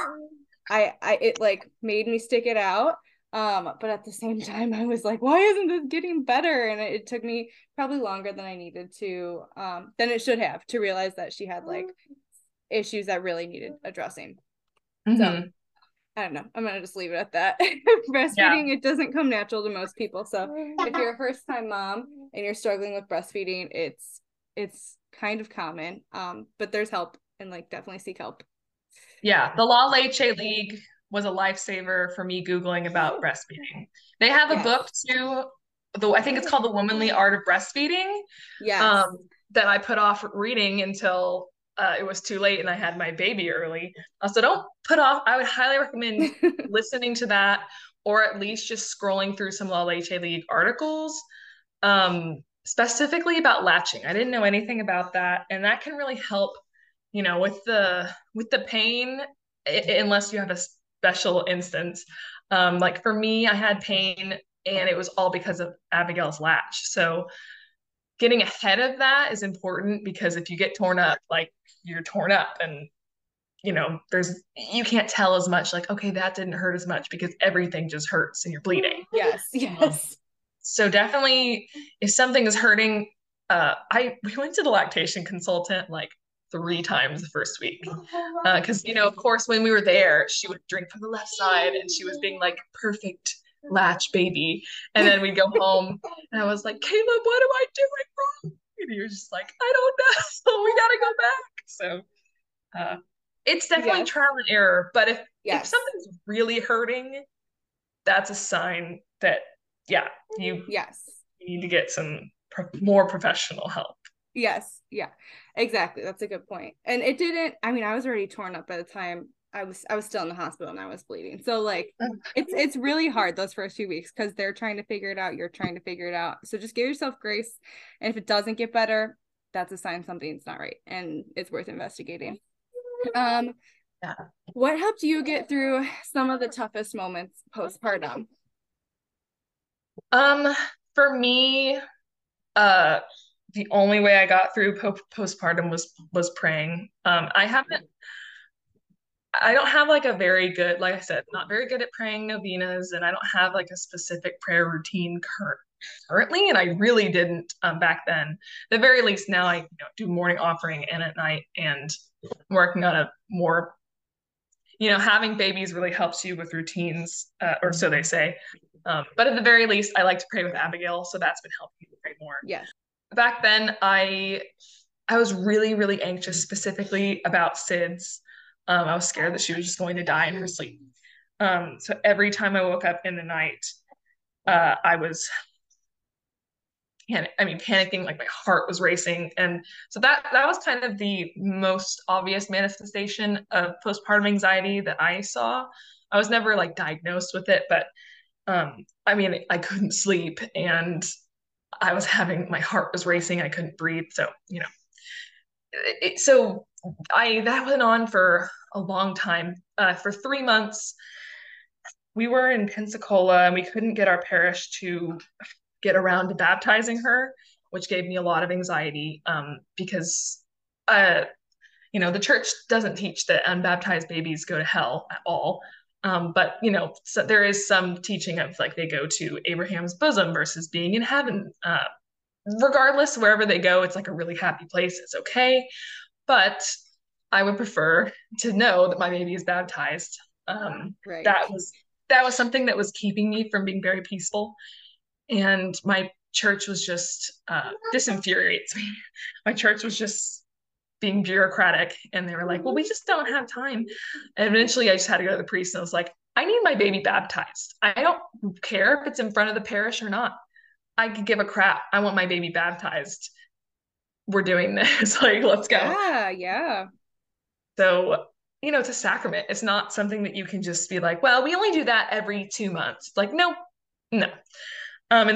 it like made me stick it out. But at the same time, I was like, why isn't this getting better? And it took me probably longer than I needed to, than it should have, to realize that she had like issues that really needed addressing. Mm-hmm. So I don't know. I'm going to just leave it at that. Breastfeeding, It doesn't come natural to most people. So if you're a first time mom and you're struggling with breastfeeding, it's kind of common, but there's help, and like definitely seek help. Yeah, the La Leche League was a lifesaver for me googling about breastfeeding. They have a book too, though I think it's called The Womanly Art of Breastfeeding. Yeah, that I put off reading until it was too late and I had my baby early. So don't put off. I would highly recommend listening to that, or at least just scrolling through some La Leche League articles, specifically about latching. I didn't know anything about that, and that can really help, you know, with the pain, unless you have a special instance. Like for me, I had pain and it was all because of Abigail's latch. So getting ahead of that is important, because if you get torn up, like you're torn up, and you know, you can't tell as much, like, okay, that didn't hurt as much, because everything just hurts and you're bleeding. Yes. So definitely if something is hurting, we went to the lactation consultant like 3 times the first week. Cause you know, of course, when we were there, she would drink from the left side and she was being like, perfect latch baby. And then we'd go home and I was like, Caleb, what am I doing wrong? And he was just like, I don't know. So we gotta go back. So, it's definitely trial and error, but if something's really hurting, that's a sign that, you need to get some more professional help. Yes. Yeah, exactly. That's a good point. And it didn't, I mean, I was already torn up by the time I was still in the hospital and I was bleeding. So like, it's really hard those first few weeks, because they're trying to figure it out. You're trying to figure it out. So just give yourself grace. And if it doesn't get better, that's a sign something's not right and it's worth investigating. What helped you get through some of the toughest moments postpartum? For me, the only way I got through postpartum was praying. I don't have like a very good, like I said, not very good at praying novenas, and I don't have like a specific prayer routine currently. And I really didn't, back then. At the very least now I do morning offering and at night, and working on a more, having babies really helps you with routines, or so they say. But at the very least, I like to pray with Abigail. So that's been helping me pray more. Yes. Back then I was really, really anxious specifically about SIDS. I was scared that she was just going to die in her sleep. So every time I woke up in the night, I was panicking, like my heart was racing. And so that was kind of the most obvious manifestation of postpartum anxiety that I saw. I was never like diagnosed with it, but I couldn't sleep and I was having, my heart was racing. I couldn't breathe. So, that went on for a long time. For 3 months, we were in Pensacola and we couldn't get our parish to get around to baptizing her, which gave me a lot of anxiety, because, the church doesn't teach that unbaptized babies go to hell at all. But, so there is some teaching of like, they go to Abraham's bosom versus being in heaven. Regardless, wherever they go, it's like a really happy place. It's okay. But I would prefer to know that my baby is baptized. Right. That was something that was keeping me from being very peaceful. And my church was just, this infuriates me. My church was just being bureaucratic. And they were like, well, we just don't have time. And eventually I just had to go to the priest. And I was like, I need my baby baptized. I don't care if it's in front of the parish or not. I could give a crap. I want my baby baptized. We're doing this. Like, let's go. Yeah. So, it's a sacrament. It's not something that you can just be like, well, we only do that every 2 months. It's like, no. In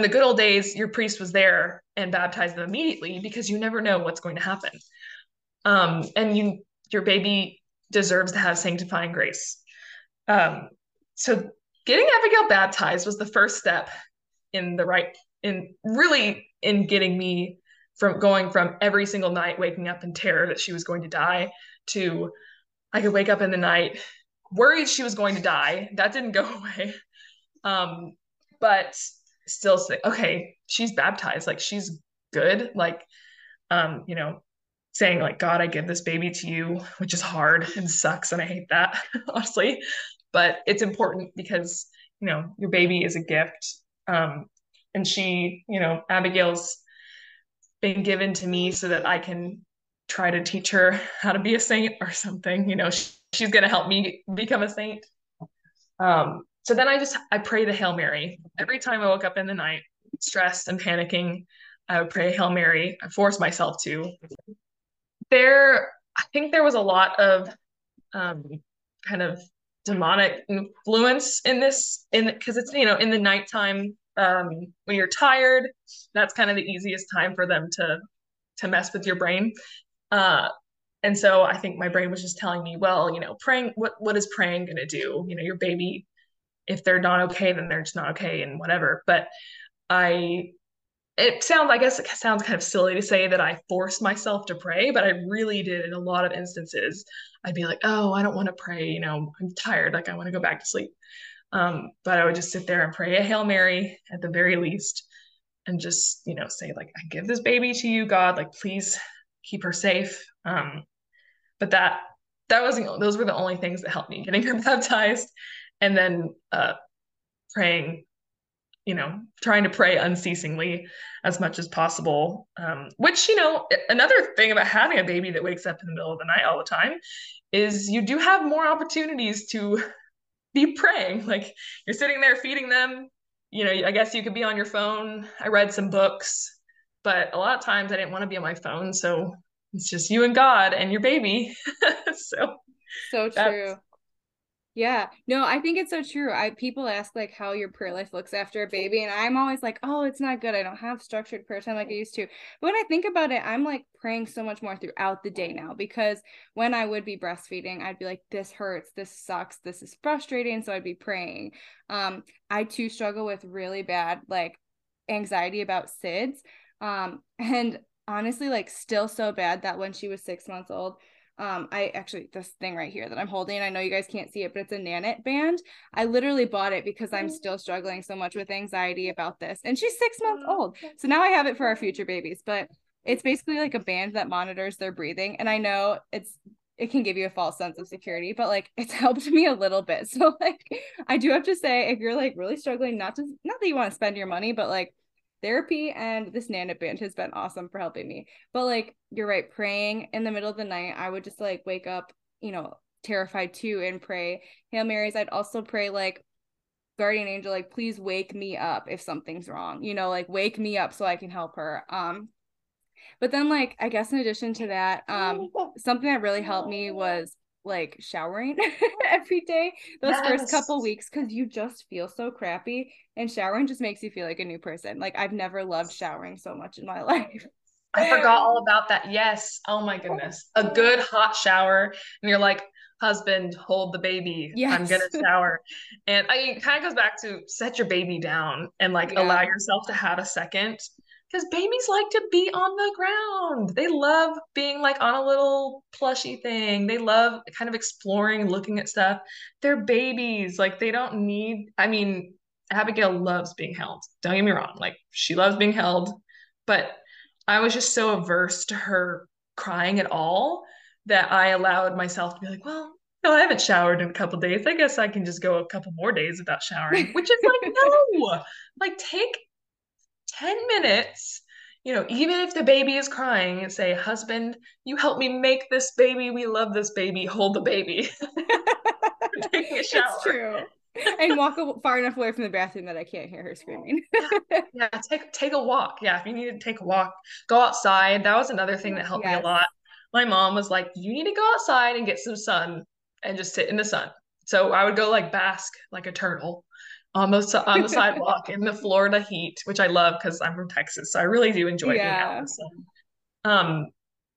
the good old days, your priest was there and baptized them immediately, because you never know what's going to happen. And your baby deserves to have sanctifying grace. So getting Abigail baptized was the first step in getting me from going from every single night, waking up in terror that she was going to die, to I could wake up in the night worried she was going to die. That didn't go away. But still say, okay, she's baptized, like she's good, like saying like, God, I give this baby to you, which is hard and sucks, and I hate that honestly, but it's important because your baby is a gift, and she Abigail's been given to me so that I can try to teach her how to be a saint or something. You know, she's going to help me become a saint. So then I pray the Hail Mary. Every time I woke up in the night, stressed and panicking, I would pray Hail Mary. I forced myself to. I think there was a lot of kind of demonic influence in this, because it's, you know, in the nighttime, when you're tired, that's kind of the easiest time for them to mess with your brain. And so I think my brain was just telling me, well, you know, praying, what is praying going to do? You know, your baby, if they're not okay, then they're just not okay and whatever. But it sounds kind of silly to say that I forced myself to pray, but I really did in a lot of instances. I'd be like, oh, I don't want to pray. You know, I'm tired. Like, I want to go back to sleep. But I would just sit there and pray a Hail Mary at the very least and just, you know, say like, I give this baby to you, God, like, please keep her safe. But those were the only things that helped me, getting her baptized and then praying, you know, trying to pray unceasingly as much as possible, which, you know, another thing about having a baby that wakes up in the middle of the night all the time is you do have more opportunities to be praying. Like, you're sitting there feeding them, you know, I guess you could be on your phone. I read some books, but a lot of times I didn't want to be on my phone. So it's just you and God and your baby. So true. Yeah, no, I think it's so true. People ask like how your prayer life looks after a baby, and I'm always like, oh, it's not good. I don't have structured prayer time like I used to. But when I think about it, I'm like praying so much more throughout the day now, because when I would be breastfeeding, I'd be like, this hurts, this sucks, this is frustrating. So I'd be praying. I too struggle with really bad like anxiety about SIDS, and honestly, like, still so bad that when she was 6 months old, I actually, this thing right here that I'm holding, I know you guys can't see it, but it's a Nanit band. I literally bought it because I'm still struggling so much with anxiety about this. And she's 6 months old. So now I have it for our future babies, but it's basically like a band that monitors their breathing. And I know it can give you a false sense of security, but like, it's helped me a little bit. So like, I do have to say, if you're like really struggling, not that you want to spend your money, but like, therapy and this Nanit band has been awesome for helping me. But like, you're right, praying in the middle of the night, I would just like wake up, you know, terrified too, and pray Hail Marys. I'd also pray like guardian angel, like, please wake me up if something's wrong, you know, like, wake me up so I can help her. But then like, I guess in addition to that, something that really helped me was like showering every day those first couple weeks, because you just feel so crappy, and showering just makes you feel like a new person. Like, I've never loved showering so much in my life. I forgot all about that. Yes, oh my goodness, a good hot shower, and you're like, husband, hold the baby. Yes. I'm gonna shower. And I mean, it kind of goes back to set your baby down and like, yeah, allow yourself to have a second, because babies like to be on the ground. They love being like on a little plushy thing. They love kind of exploring, looking at stuff. They're babies. Like, they don't need, I mean, Abigail loves being held. Don't get me wrong. Like, she loves being held, but I was just so averse to her crying at all that I allowed myself to be like, well, no, I haven't showered in a couple of days. I guess I can just go a couple more days without showering, which is like, no, like, take 10 minutes, you know, even if the baby is crying, and say, husband, you help me make this baby. We love this baby. Hold the baby. Taking a shower. It's true. And walk far enough away from the bathroom that I can't hear her screaming. Yeah. Take a walk. Yeah. If you need to take a walk, go outside. That was another thing that helped me a lot. My mom was like, you need to go outside and get some sun and just sit in the sun. So I would go like bask like a turtle on the sidewalk in the Florida heat, which I love because I'm from Texas, so I really do enjoy being out in the sun.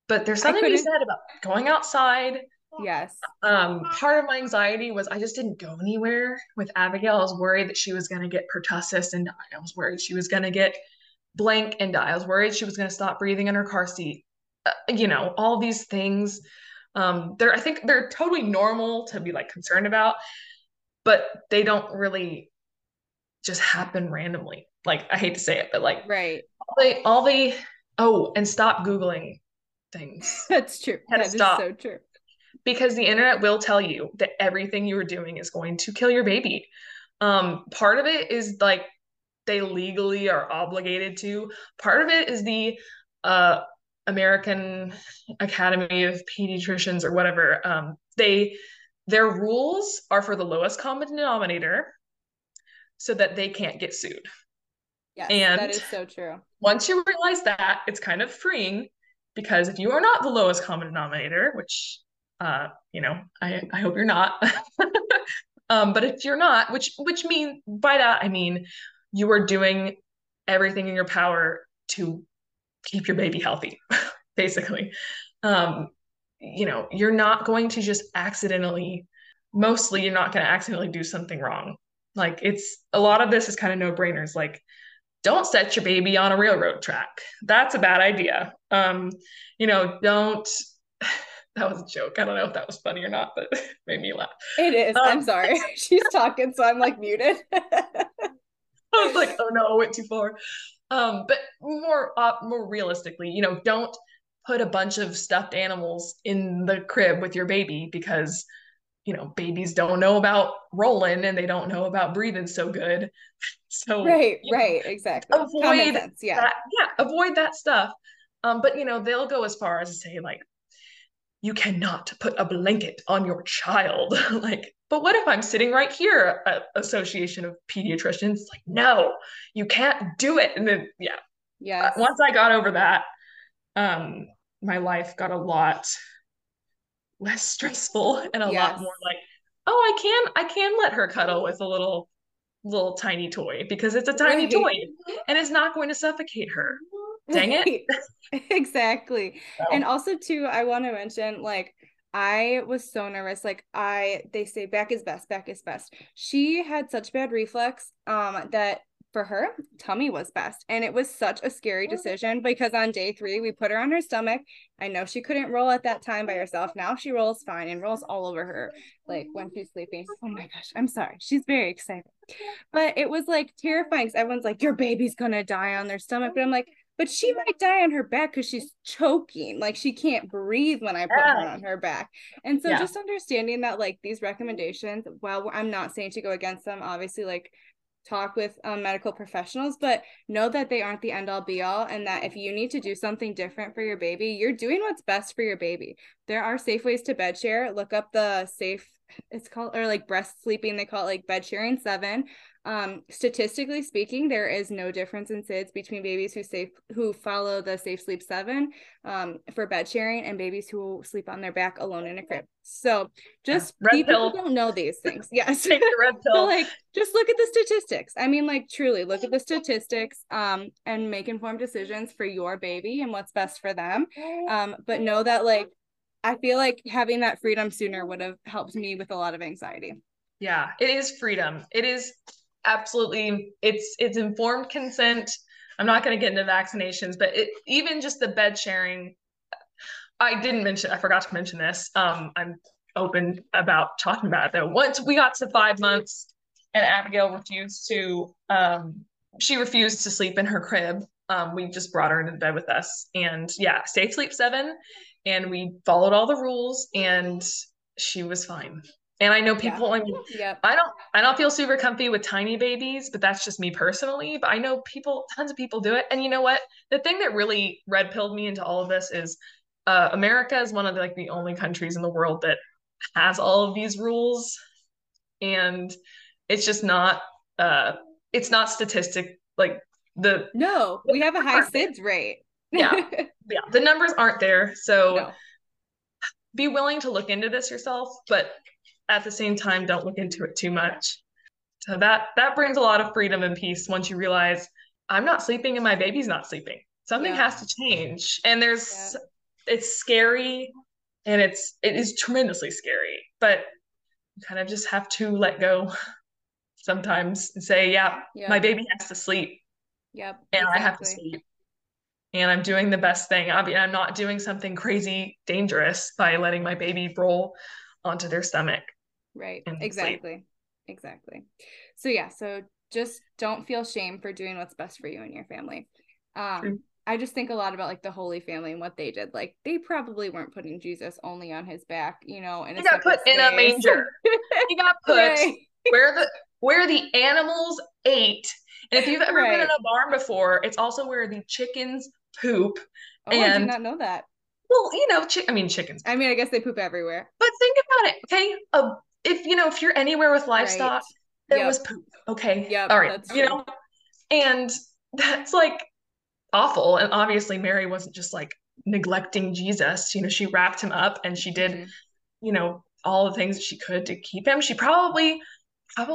But there's something to be said about going outside. Yes. Part of my anxiety was I just didn't go anywhere with Abigail. I was worried that she was going to get pertussis and die. I was worried she was going to get blank and die. I was worried she was going to stop breathing in her car seat. You know, all these things. I think they're totally normal to be like concerned about, but they don't really just happen randomly. Like, I hate to say it, but like, right. And stop Googling things. That's true. That is so true. Because the internet will tell you that everything you are doing is going to kill your baby. Part of it is like, they legally are obligated to. Part of it is the American Academy of Pediatricians or whatever, their rules are for the lowest common denominator so that they can't get sued. Yes, and that is so true. Once you realize that, it's kind of freeing, because if you are not the lowest common denominator, which, I hope you're not, but if you're not, which means by that, I mean, you are doing everything in your power to keep your baby healthy, basically. You're not going to just accidentally do something wrong. Like, it's a lot of this is kind of no brainers. Like, don't set your baby on a railroad track. That's a bad idea. That was a joke. I don't know if that was funny or not, but it made me laugh. It is. I'm sorry. She's talking, so I'm like muted. I was like, oh no, I went too far. But more realistically, don't put a bunch of stuffed animals in the crib with your baby, because, babies don't know about rolling and they don't know about breathing so good. So right, exactly. Avoid sense, yeah. Avoid that stuff. But they'll go as far as to say, like, you cannot put a blanket on your child. Like, but what if I'm sitting right here at Association of Pediatricians? Like, no, you can't do it. And then, yeah. Yes. Once I got over that, my life got a lot less stressful and a lot more like, oh, I can let her cuddle with a little tiny toy, because it's a tiny toy and it's not going to suffocate her. Dang it. Exactly. So. And also too, I want to mention, like, I was so nervous. Like, they say back is best, back is best. She had such bad reflex, that for her, tummy was best. And it was such a scary decision, because on day 3, we put her on her stomach. I know she couldn't roll at that time by herself. Now she rolls fine and rolls all over her, like, when she's sleeping. Oh my gosh, I'm sorry. She's very excited. But it was, like, terrifying, because everyone's like, your baby's gonna die on their stomach. But I'm like, but she might die on her back, because she's choking. Like, she can't breathe when I put her on her back. And so just understanding that, like, these recommendations, while I'm not saying to go against them, obviously, like, talk with medical professionals, but know that they aren't the end all be all. And that if you need to do something different for your baby, you're doing what's best for your baby. There are safe ways to bed share. Look up the safe, it's called, or like breast sleeping, they call it like bed sharing 7. Statistically speaking, there is no difference in SIDS between babies who follow the Safe Sleep 7 for bed sharing and babies who sleep on their back alone in a crib. So just people don't know these things. Yes. Take the red pill. So, like, just look at the statistics. I mean, like, truly look at the statistics and make informed decisions for your baby and what's best for them. But know that, like, I feel like having that freedom sooner would have helped me with a lot of anxiety. Yeah, it is freedom. It is. Absolutely. It's informed consent. I'm not going to get into vaccinations, but even just the bed sharing, I forgot to mention this. I'm open about talking about it though. Once we got to 5 months and Abigail refused to sleep in her crib. We just brought her into bed with us, and Safe Sleep 7. And we followed all the rules and she was fine. And I know people, I don't feel super comfy with tiny babies, but that's just me personally. But I know tons of people do it. And you know what? The thing that really red pilled me into all of this is America is one of the only countries in the world that has all of these rules. And it's just not, it's not statistic. No, we have a high SIDS rate. Yeah. The numbers aren't there. So be willing to look into this yourself, but at the same time, don't look into it too much. So that brings a lot of freedom and peace once you realize I'm not sleeping and my baby's not sleeping. Something has to change. And it's scary, and it is tremendously scary, but you kind of just have to let go sometimes and say, my baby has to sleep. Yep. And I have to sleep. And I'm doing the best thing. I mean, I'm not doing something crazy dangerous by letting my baby roll onto their stomach. Right. Exactly. So just don't feel shame for doing what's best for you and your family. I just think a lot about, like, the Holy Family and what they did. Like, they probably weren't putting Jesus only on his back, and he got put in a manger. He got put where the animals ate. And if you've ever been in a barn before, it's also where the chickens poop Oh, and I did not know that. Well, you know, chickens. I mean, I guess they poop everywhere. But think about it, okay? If you're anywhere with livestock, there was poop, okay? Yeah. All right, you know? And that's, like, awful. And obviously Mary wasn't just, like, neglecting Jesus. You know, she wrapped him up and she did, you know, all the things that she could to keep him. She probably slept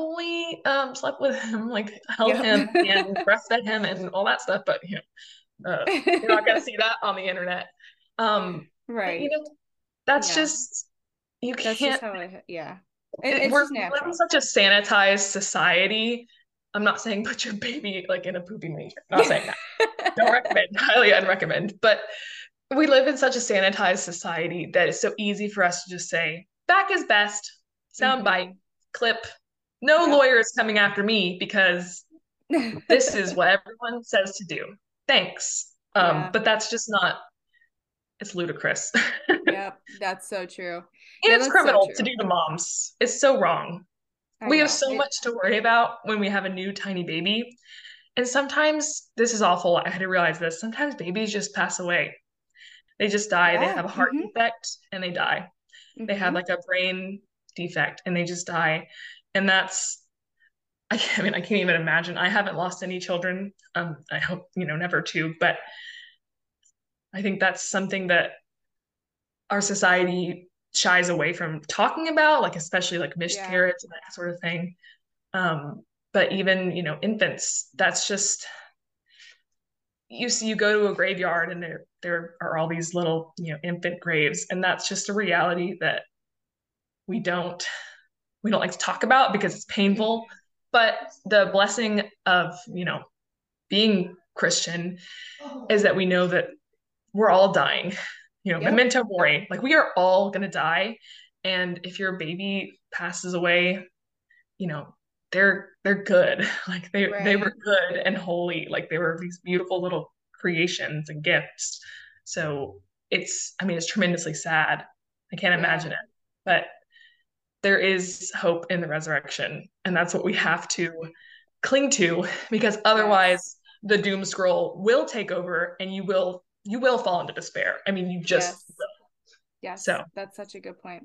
with him, like, held him and breastfed him and all that stuff. But, you know, you're not going to see that on the internet. Right. But, you know, that's just, you can't. That's just how We're living in such a sanitized society. I'm not saying put your baby, like, in a poopy meat. I'm not saying that. Don't recommend. Highly unrecommend. But we live in such a sanitized society that it's so easy for us to just say, back is best, soundbite, clip. No lawyer is coming after me because this is what everyone says to do. Thanks. But that's just not, it's ludicrous. Yep, that's so true. And it's criminal to do to moms. It's so wrong. We have so much to worry about when we have a new tiny baby. And sometimes, this is awful, I had to realize this, sometimes babies just pass away. They just die. Yeah. They have a heart defect and they die. Mm-hmm. They have, like, a brain defect and they just die. And that's, I can't even imagine. I haven't lost any children. I hope, you know, never to, but I think that's something that our society shies away from talking about, like, especially, like, miscarriage and that sort of thing. But even, you know, infants, that's just, you see, you go to a graveyard and there are all these little, you know, infant graves. And that's just a reality that we don't like to talk about because it's painful, but the blessing of, you know, being Christian is that we know that we're all dying, you know, memento mori, like, we are all going to die. And if your baby passes away, you know, they're good. Like, they were good and holy. Like, they were these beautiful little creations and gifts. So it's tremendously sad. I can't imagine it, but there is hope in the resurrection, and that's what we have to cling to, because otherwise the doom scroll will take over and you will fall into despair. I mean, you just will. Yes, so that's such a good point.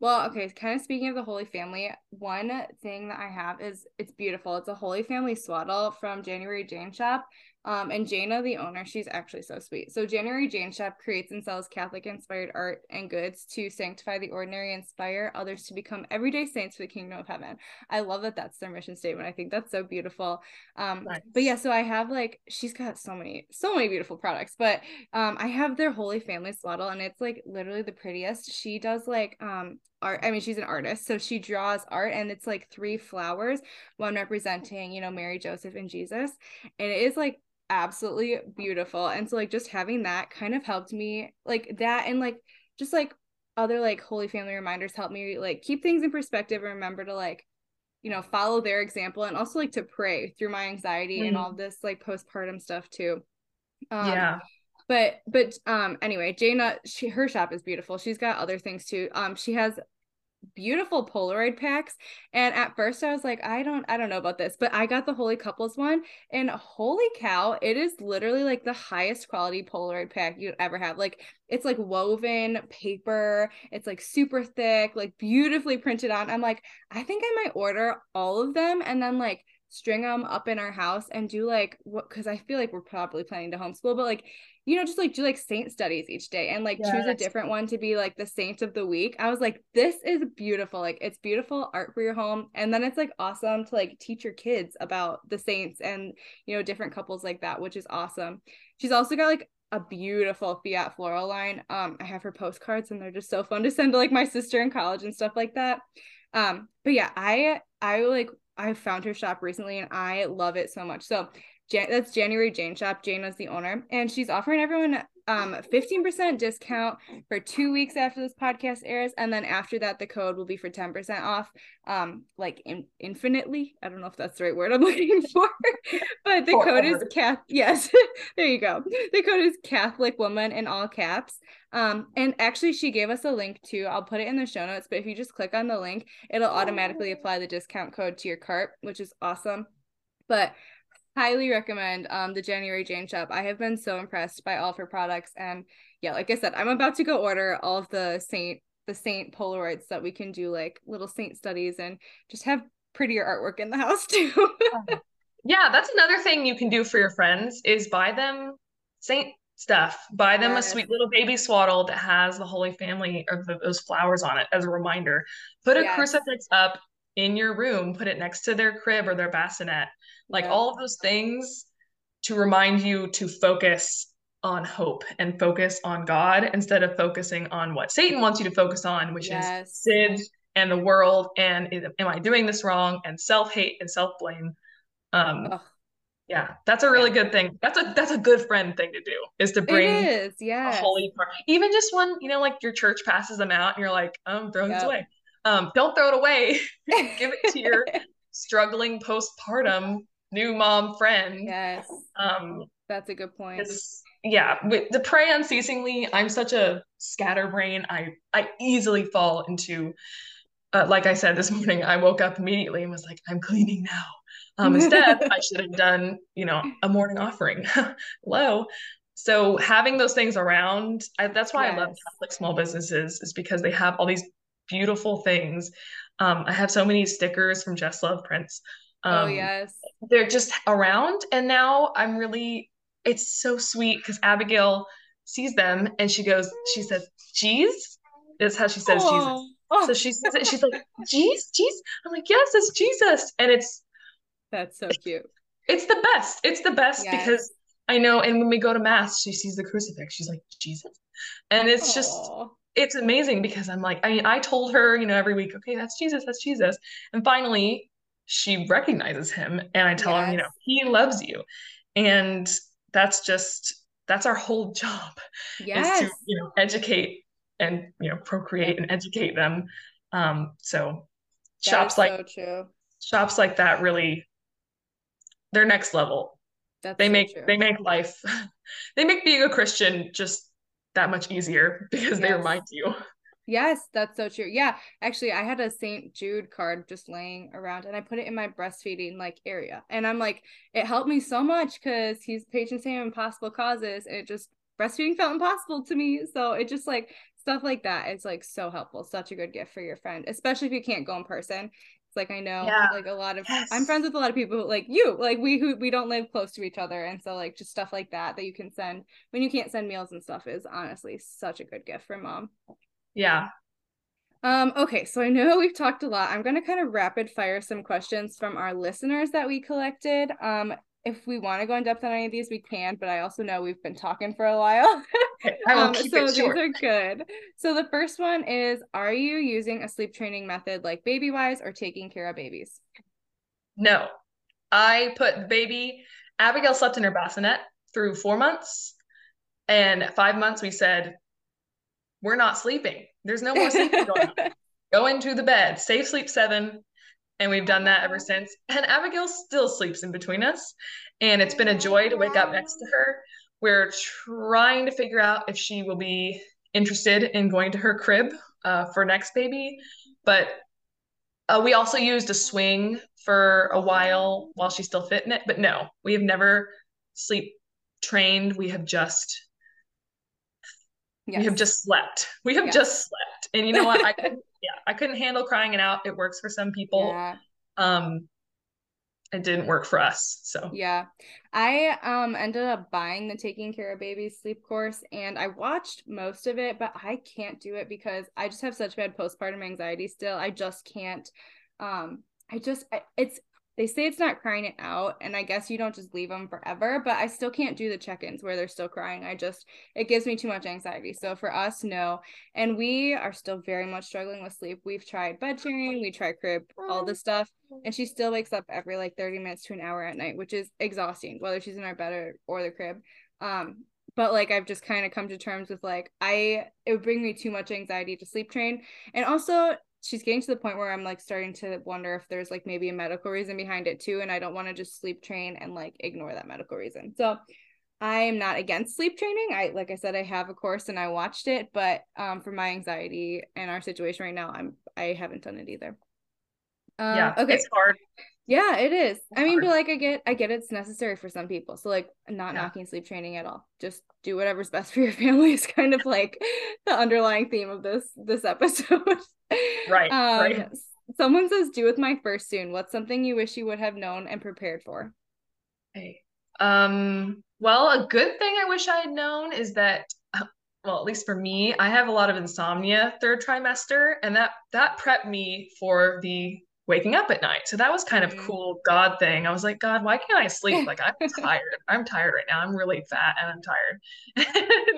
Well, okay, kind of speaking of the Holy Family, one thing that I have is, it's beautiful. It's a Holy Family swaddle from January Jane Shop. And Jana, the owner, she's actually so sweet. So January Jane Shop creates and sells Catholic-inspired art and goods to sanctify the ordinary, inspire others to become everyday saints for the kingdom of heaven. I love that that's their mission statement. I think that's so beautiful. Nice. But so I have, like, she's got so many beautiful products, but I have their Holy Family swaddle, and it's, like, literally the prettiest. She does, like, art. I mean, she's an artist, so she draws art, and it's, like, 3 flowers, one representing, you know, Mary, Joseph, and Jesus. And it is, like, absolutely beautiful. And so, like, just having that kind of helped me, like, that, and, like, just, like, other, like, Holy Family reminders help me, like, keep things in perspective and remember to, like, you know, follow their example, and also, like, to pray through my anxiety and all this, like, postpartum stuff too. But anyway, Jana, her shop is beautiful. She's got other things too. She has beautiful Polaroid packs, and at first I was like, I don't know about this, but I got the Holy Couples one, and holy cow, it is literally, like, the highest quality Polaroid pack you'd ever have. Like, it's, like, woven paper, it's, like, super thick, like, beautifully printed on. I'm like, I think I might order all of them and then, like, string them up in our house and do, like, what, because I feel like we're probably planning to homeschool, but, like, you know, just, like, do, like, saint studies each day and, like, choose a different one to be, like, the saint of the week. I was like, this is beautiful. Like, it's beautiful art for your home, and then it's, like, awesome to, like, teach your kids about the saints and, you know, different couples like that, which is awesome. She's also got, like, a beautiful Fiat floral line. I have her postcards, and they're just so fun to send to, like, my sister in college and stuff like that. But yeah, I found her shop recently, and I love it so much. So that's January Jane Shop. Jana's the owner, and she's offering everyone 15% discount for 2 weeks after this podcast airs, and then after that the code will be for 10% off, like, infinitely. I don't know if that's the right word I'm looking for, but the code is yes, there you go. The code is Catholic Woman in all caps. And actually, she gave us a link too. I'll put it in the show notes, but if you just click on the link, it'll automatically apply the discount code to your cart, which is awesome. But highly recommend the January Jane Shop. I have been so impressed by all of her products. And yeah, like I said, I'm about to go order all of the Saint Polaroids that we can do like little Saint studies and just have prettier artwork in the house too. Yeah, that's another thing you can do for your friends is buy them Saint stuff. Buy them a sweet little baby swaddle that has the Holy Family or those flowers on it as a reminder. Put a crucifix up in your room, put it next to their crib or their bassinet. Like all of those things to remind you to focus on hope and focus on God instead of focusing on what Satan wants you to focus on, which is sin and the world and am I doing this wrong and self-hate and self-blame. Yeah, that's a really good thing. That's a good friend thing to do is to bring a holy part. Even just when, you know, like your church passes them out and you're like, I'm throwing this away. Don't throw it away. Give it to your struggling postpartum new mom friend. Yes. That's a good point. Yeah. With the pray unceasingly. I'm such a scatterbrain. I easily fall into, like I said this morning, I woke up immediately and was like, I'm cleaning now. Instead, I should have done, you know, a morning offering. Hello. So having those things around, that's why I love Catholic small businesses is because they have all these beautiful things. I have so many stickers from Jess Love Prince. They're just around. And now I'm really, it's so sweet because Abigail sees them and she says, geez, that's how she says Jesus. Oh. So she says it, she's like, geez, geez. I'm like, yes, it's Jesus. And it's, that's so cute. It's the best. It's the best because I know. And when we go to mass, she sees the crucifix. She's like, Jesus. And it's just, it's amazing because I'm like, I mean, I told her, you know, every week, okay, that's Jesus. That's Jesus. And finally she recognizes him and I tell him, you know, he loves you. And that's our whole job is to, you know, educate and, you know, procreate and educate them. So that shops like that really, they're next level. They make life. They make being a Christian just that much easier because they remind you. Yes, that's so true. Yeah. Actually, I had a St. Jude card just laying around and I put it in my breastfeeding like area. And I'm like, it helped me so much because he's patron saint of impossible causes and it just breastfeeding felt impossible to me. So it just like stuff like that. It's like so helpful. Such a good gift for your friend, especially if you can't go in person. Like I know like a lot of I'm friends with a lot of people who, like you, like we don't live close to each other, and so like just stuff like that you can send when you can't send meals and stuff is honestly such a good gift for mom. Okay, so I know we've talked a lot. I'm going to kind of rapid fire some questions from our listeners that we collected. If we want to go in depth on any of these, we can, but I also know we've been talking for a while. So these are good. So the first one is, are you using a sleep training method like Baby Wise or taking care of babies? No, I put the baby, Abigail slept in her bassinet through 4 months, and at 5 months we said, we're not sleeping. There's no more sleeping going on. Go into the bed, safe sleep 7. And we've done that ever since. And Abigail still sleeps in between us. And it's been a joy to wake up next to her. We're trying to figure out if she will be interested in going to her crib for next baby. But we also used a swing for a while she's still fit in it. But no, we have never sleep trained. We have just slept. We have just slept. And you know what? I couldn't handle crying it out. It works for some people. It didn't work for us. So I ended up buying the Taking Care of Babies sleep course, and I watched most of it, but I can't do it because I just have such bad postpartum anxiety still. I just can't. They say it's not crying it out, and I guess you don't just leave them forever, but I still can't do the check-ins where they're still crying. It gives me too much anxiety. So for us, no. And we are still very much struggling with sleep. We've tried bed sharing, we try crib, all this stuff. And she still wakes up every like 30 minutes to an hour at night, which is exhausting, whether she's in our bed or the crib. But like, I've just kind of come to terms with like, it would bring me too much anxiety to sleep train. And also, she's getting to the point where I'm like starting to wonder if there's like maybe a medical reason behind it too. And I don't want to just sleep train and like ignore that medical reason. So I am not against sleep training. Like I said, I have a course and I watched it, but for my anxiety and our situation right now, I haven't done it either. It's hard. Yeah, it is. I mean, but like, I get it's necessary for some people. So like, not knocking sleep training at all. Just do whatever's best for your family is kind of like the underlying theme of this episode. Right. Someone says, due with my first soon. What's something you wish you would have known and prepared for? Hey, well, a good thing I wish I had known is that, well, at least for me, I have a lot of insomnia third trimester, and that prepped me for the waking up at night. So that was kind of cool God thing. I was like, God, why can't I sleep? Like, I'm tired. I'm tired right now. I'm really fat and I'm tired.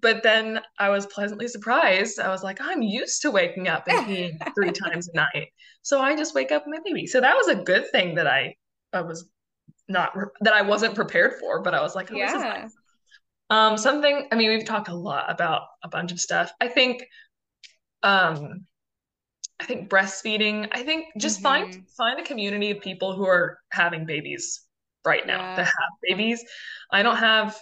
But then I was pleasantly surprised. I was like, I'm used to waking up and peeing 3 times a night. So I just wake up and baby. So that was a good thing that I wasn't prepared for, but I was like, oh, this is nice. Something, I mean, we've talked a lot about a bunch of stuff. I think breastfeeding, I think just find a community of people who are having babies right now that have babies. I don't have,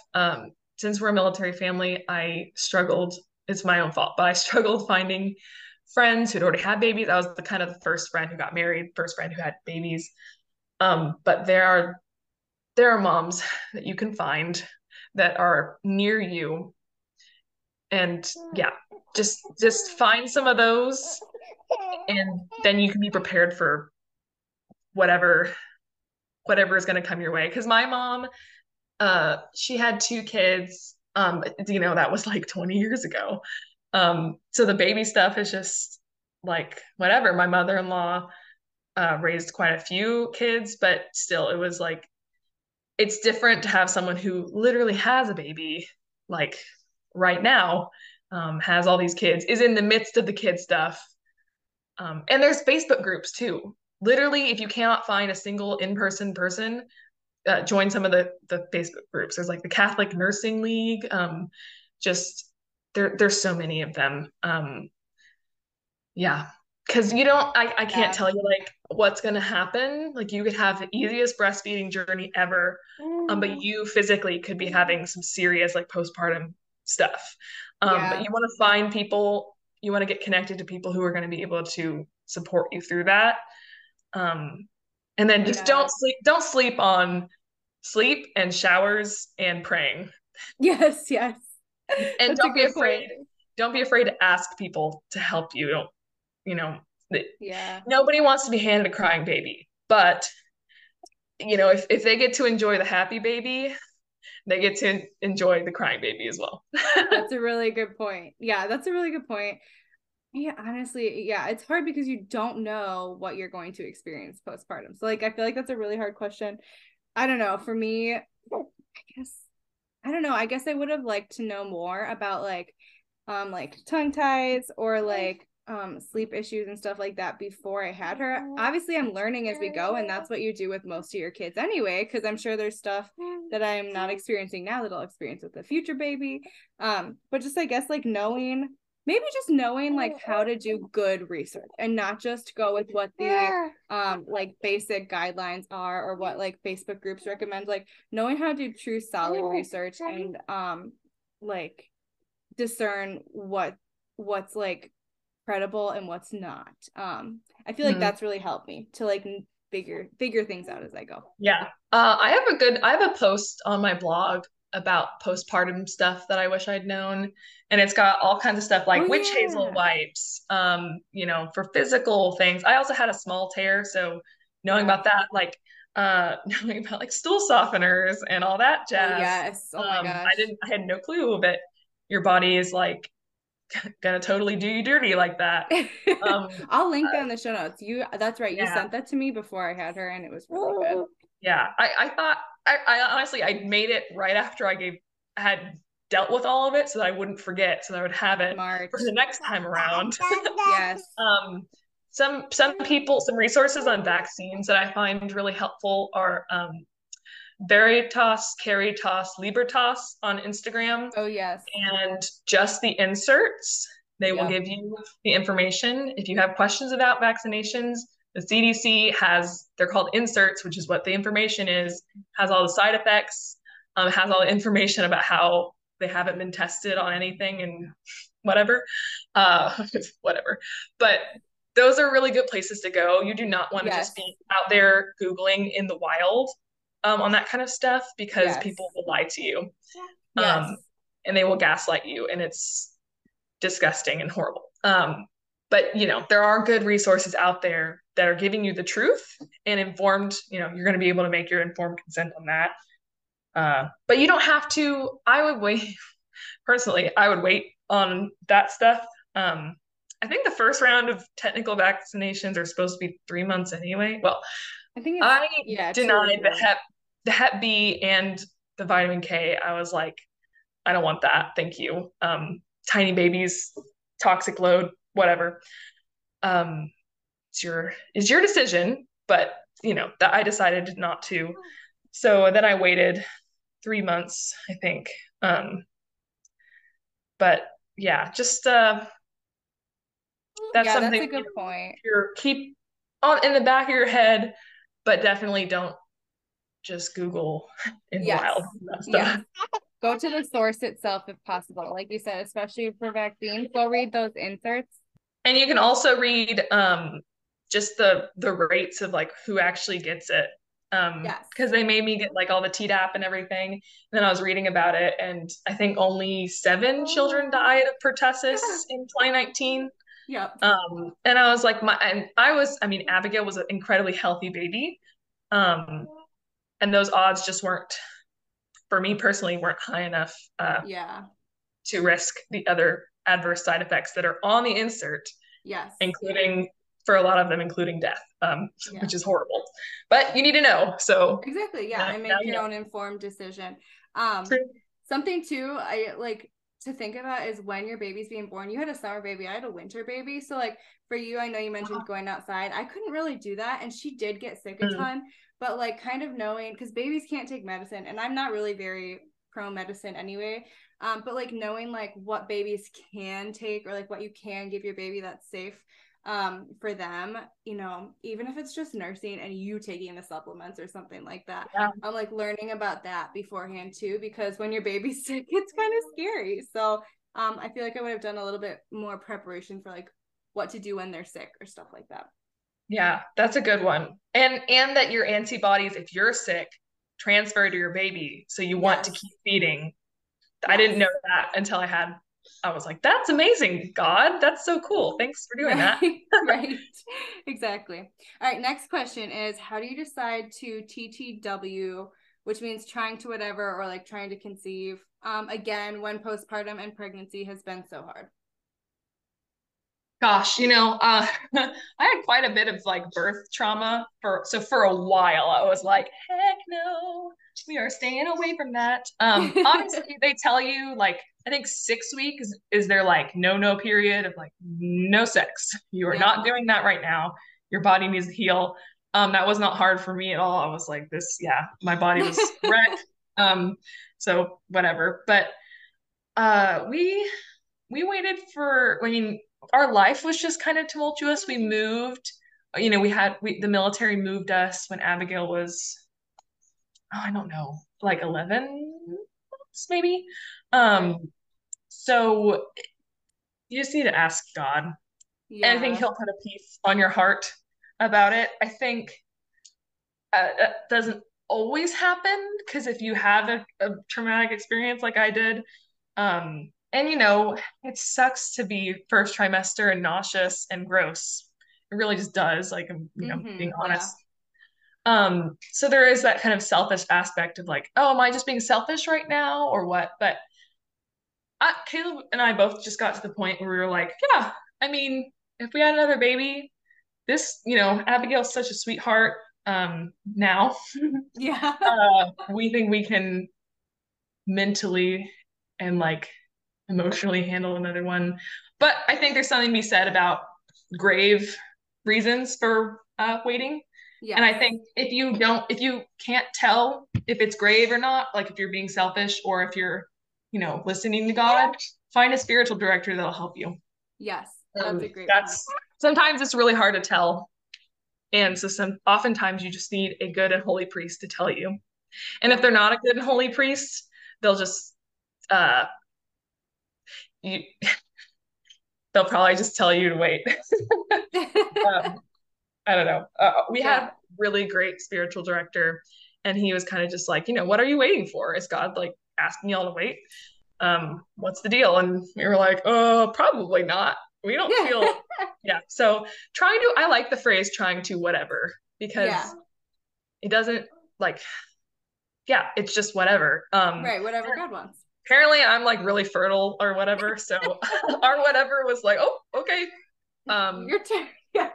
since we're a military family, I struggled, it's my own fault, but I struggled finding friends who'd already had babies. I was the kind of the first friend who got married, first friend who had babies. But there are moms that you can find that are near you, and just find some of those. And then you can be prepared for whatever is going to come your way. Because my mom, she had 2 kids. You know, that was like 20 years ago. So the baby stuff is just like whatever. My mother-in-law raised quite a few kids, but still, it was like, it's different to have someone who literally has a baby, like right now, has all these kids, is in the midst of the kid stuff. And there's Facebook groups too. Literally, if you cannot find a single in-person person, join some of the Facebook groups. There's like the Catholic Nursing League. Just there's so many of them. Cause you don't, I can't tell you like what's going to happen. Like you could have the easiest breastfeeding journey ever. But you physically could be having some serious like postpartum stuff. But you want to find people, you want to get connected to people who are going to be able to support you through that. And then just don't sleep on sleep and showers and praying. Yes. And don't be afraid. Don't be afraid to ask people to help you. Nobody wants to be handed a crying baby, but you know, if they get to enjoy the happy baby, they get to enjoy the crying baby as well. That's a really good point. Yeah, that's a really good point. Yeah, honestly, it's hard because you don't know what you're going to experience postpartum. So like, I feel like that's a really hard question. I don't know. For me, I guess I would have liked to know more about like tongue ties or like sleep issues and stuff like that before I had her. Obviously, I'm learning as we go, and that's what you do with most of your kids anyway, because I'm sure there's stuff that I'm not experiencing now that I'll experience with the future baby. But just, I guess, like knowing like how to do good research and not just go with what the like basic guidelines are or what like Facebook groups recommend, like knowing how to do true solid research and like discern what's like credible and what's not. I feel like that's really helped me to like figure things out as I go. I have a post on my blog about postpartum stuff that I wish I'd known, and it's got all kinds of stuff like witch hazel wipes, for physical things. I also had a small tear, so knowing about that, like knowing about like stool softeners and all that jazz. My gosh. I had no clue that your body is like gonna totally do you dirty like that. I'll link that in the show notes. That's right. You sent that to me before I had her, and it was really good. Yeah, I honestly made it right after I had dealt with all of it, so that I wouldn't forget, so that I would have it for the next time around. Yes. Some resources on vaccines that I find really helpful are Veritas Caritas Libertas on Instagram. Oh yes. And just the inserts, they will give you the information. If you have questions about vaccinations, the CDC has, they're called inserts, which is what the information is, has all the side effects, has all the information about how they haven't been tested on anything and whatever. But those are really good places to go. You do not want to just be out there Googling in the wild on that kind of stuff, because people will lie to you. And they will gaslight you, and it's disgusting and horrible. But, you know, there are good resources out there that are giving you the truth and informed, you know, you're going to be able to make your informed consent on that. But you don't have to. I would wait. Personally, I would wait on that stuff. I think the first round of technical vaccinations are supposed to be 3 months anyway. Well, I think denied the Hep B and the vitamin K. I was like, I don't want that. Thank you. Tiny babies, toxic load, whatever. It's your decision, but you know that I decided not to. So then I waited 3 months, I think. But yeah, just that's something. That's a good point. You're keep on in the back of your head, but definitely don't just Google in wild stuff. Yeah. Go to the source itself if possible. Like you said, especially for vaccines, go read those inserts. And you can also read just the rates of like who actually gets it. Because they made me get like all the Tdap and everything. And then I was reading about it, and I think only 7 children died of pertussis in 2019. Yeah. And I was like, Abigail was an incredibly healthy baby. And those odds just weren't, for me personally, weren't high enough to risk the other adverse side effects that are on the insert. Yes. Including for a lot of them, including death, which is horrible, but you need to know. So exactly. Yeah. And make your own informed decision. Something too, I like to think about is when your baby's being born. You had a summer baby, I had a winter baby. So like for you, I know you mentioned going outside. I couldn't really do that. And she did get sick a ton, but like kind of knowing, cause babies can't take medicine, and I'm not really very pro medicine anyway. But like knowing like what babies can take, or like what you can give your baby that's safe for them, you know, even if it's just nursing and you taking the supplements or something like that. I'm like learning about that beforehand too, because when your baby's sick, it's kind of scary. So I feel like I would have done a little bit more preparation for like what to do when they're sick or stuff like that. Yeah, that's a good one. And that your antibodies, if you're sick, transfer to your baby. So you want to keep feeding. I didn't know that until I was like, that's amazing, God. That's so cool. Thanks for doing that. Right. Exactly. All right. Next question is, how do you decide to TTW, which means trying to whatever, or like trying to conceive, again, when postpartum and pregnancy has been so hard? Gosh, you know, I had quite a bit of like birth trauma for a while. I was like, heck no, we are staying away from that. Obviously they tell you like, I think 6 weeks is their like no period of like no sex. You are not doing that right now. Your body needs to heal. That was not hard for me at all. I was like this. Yeah. My body was wrecked. So whatever, but, we waited for, I mean, our life was just kind of tumultuous. We moved, you know, the military moved us when Abigail was, I don't know, like 11 months maybe. So you just need to ask God. Yeah. And I think he'll put a piece on your heart about it. I think that doesn't always happen, because if you have a traumatic experience like I did, and you know, it sucks to be first trimester and nauseous and gross. It really just does. Like, I'm, you know, being honest. Yeah. So there is that kind of selfish aspect of like, oh, am I just being selfish right now or what? But Caleb and I both just got to the point where we were like, yeah, I mean, if we had another baby, this, you know, Abigail's such a sweetheart. Now, we think we can mentally and like emotionally handle another one. But I think there's something to be said about grave reasons for waiting. Yeah. And I think if you can't tell if it's grave or not, like if you're being selfish or if you're, you know, listening to God, find a spiritual director that'll help you. Yes. That's a great point. Sometimes it's really hard to tell. And so oftentimes you just need a good and holy priest to tell you. And if they're not a good and holy priest, they'll just, they'll probably just tell you to wait. I don't know. We had a really great spiritual director, and he was kind of just like, you know, what are you waiting for? Is God like asking y'all to wait? What's the deal? And we were like, oh, probably not. We don't feel. Yeah. So I like the phrase trying to whatever, because it doesn't like, it's just whatever. Right. Whatever God wants. Apparently I'm like really fertile or whatever. So our whatever was like, oh, okay. Your turn. Yeah.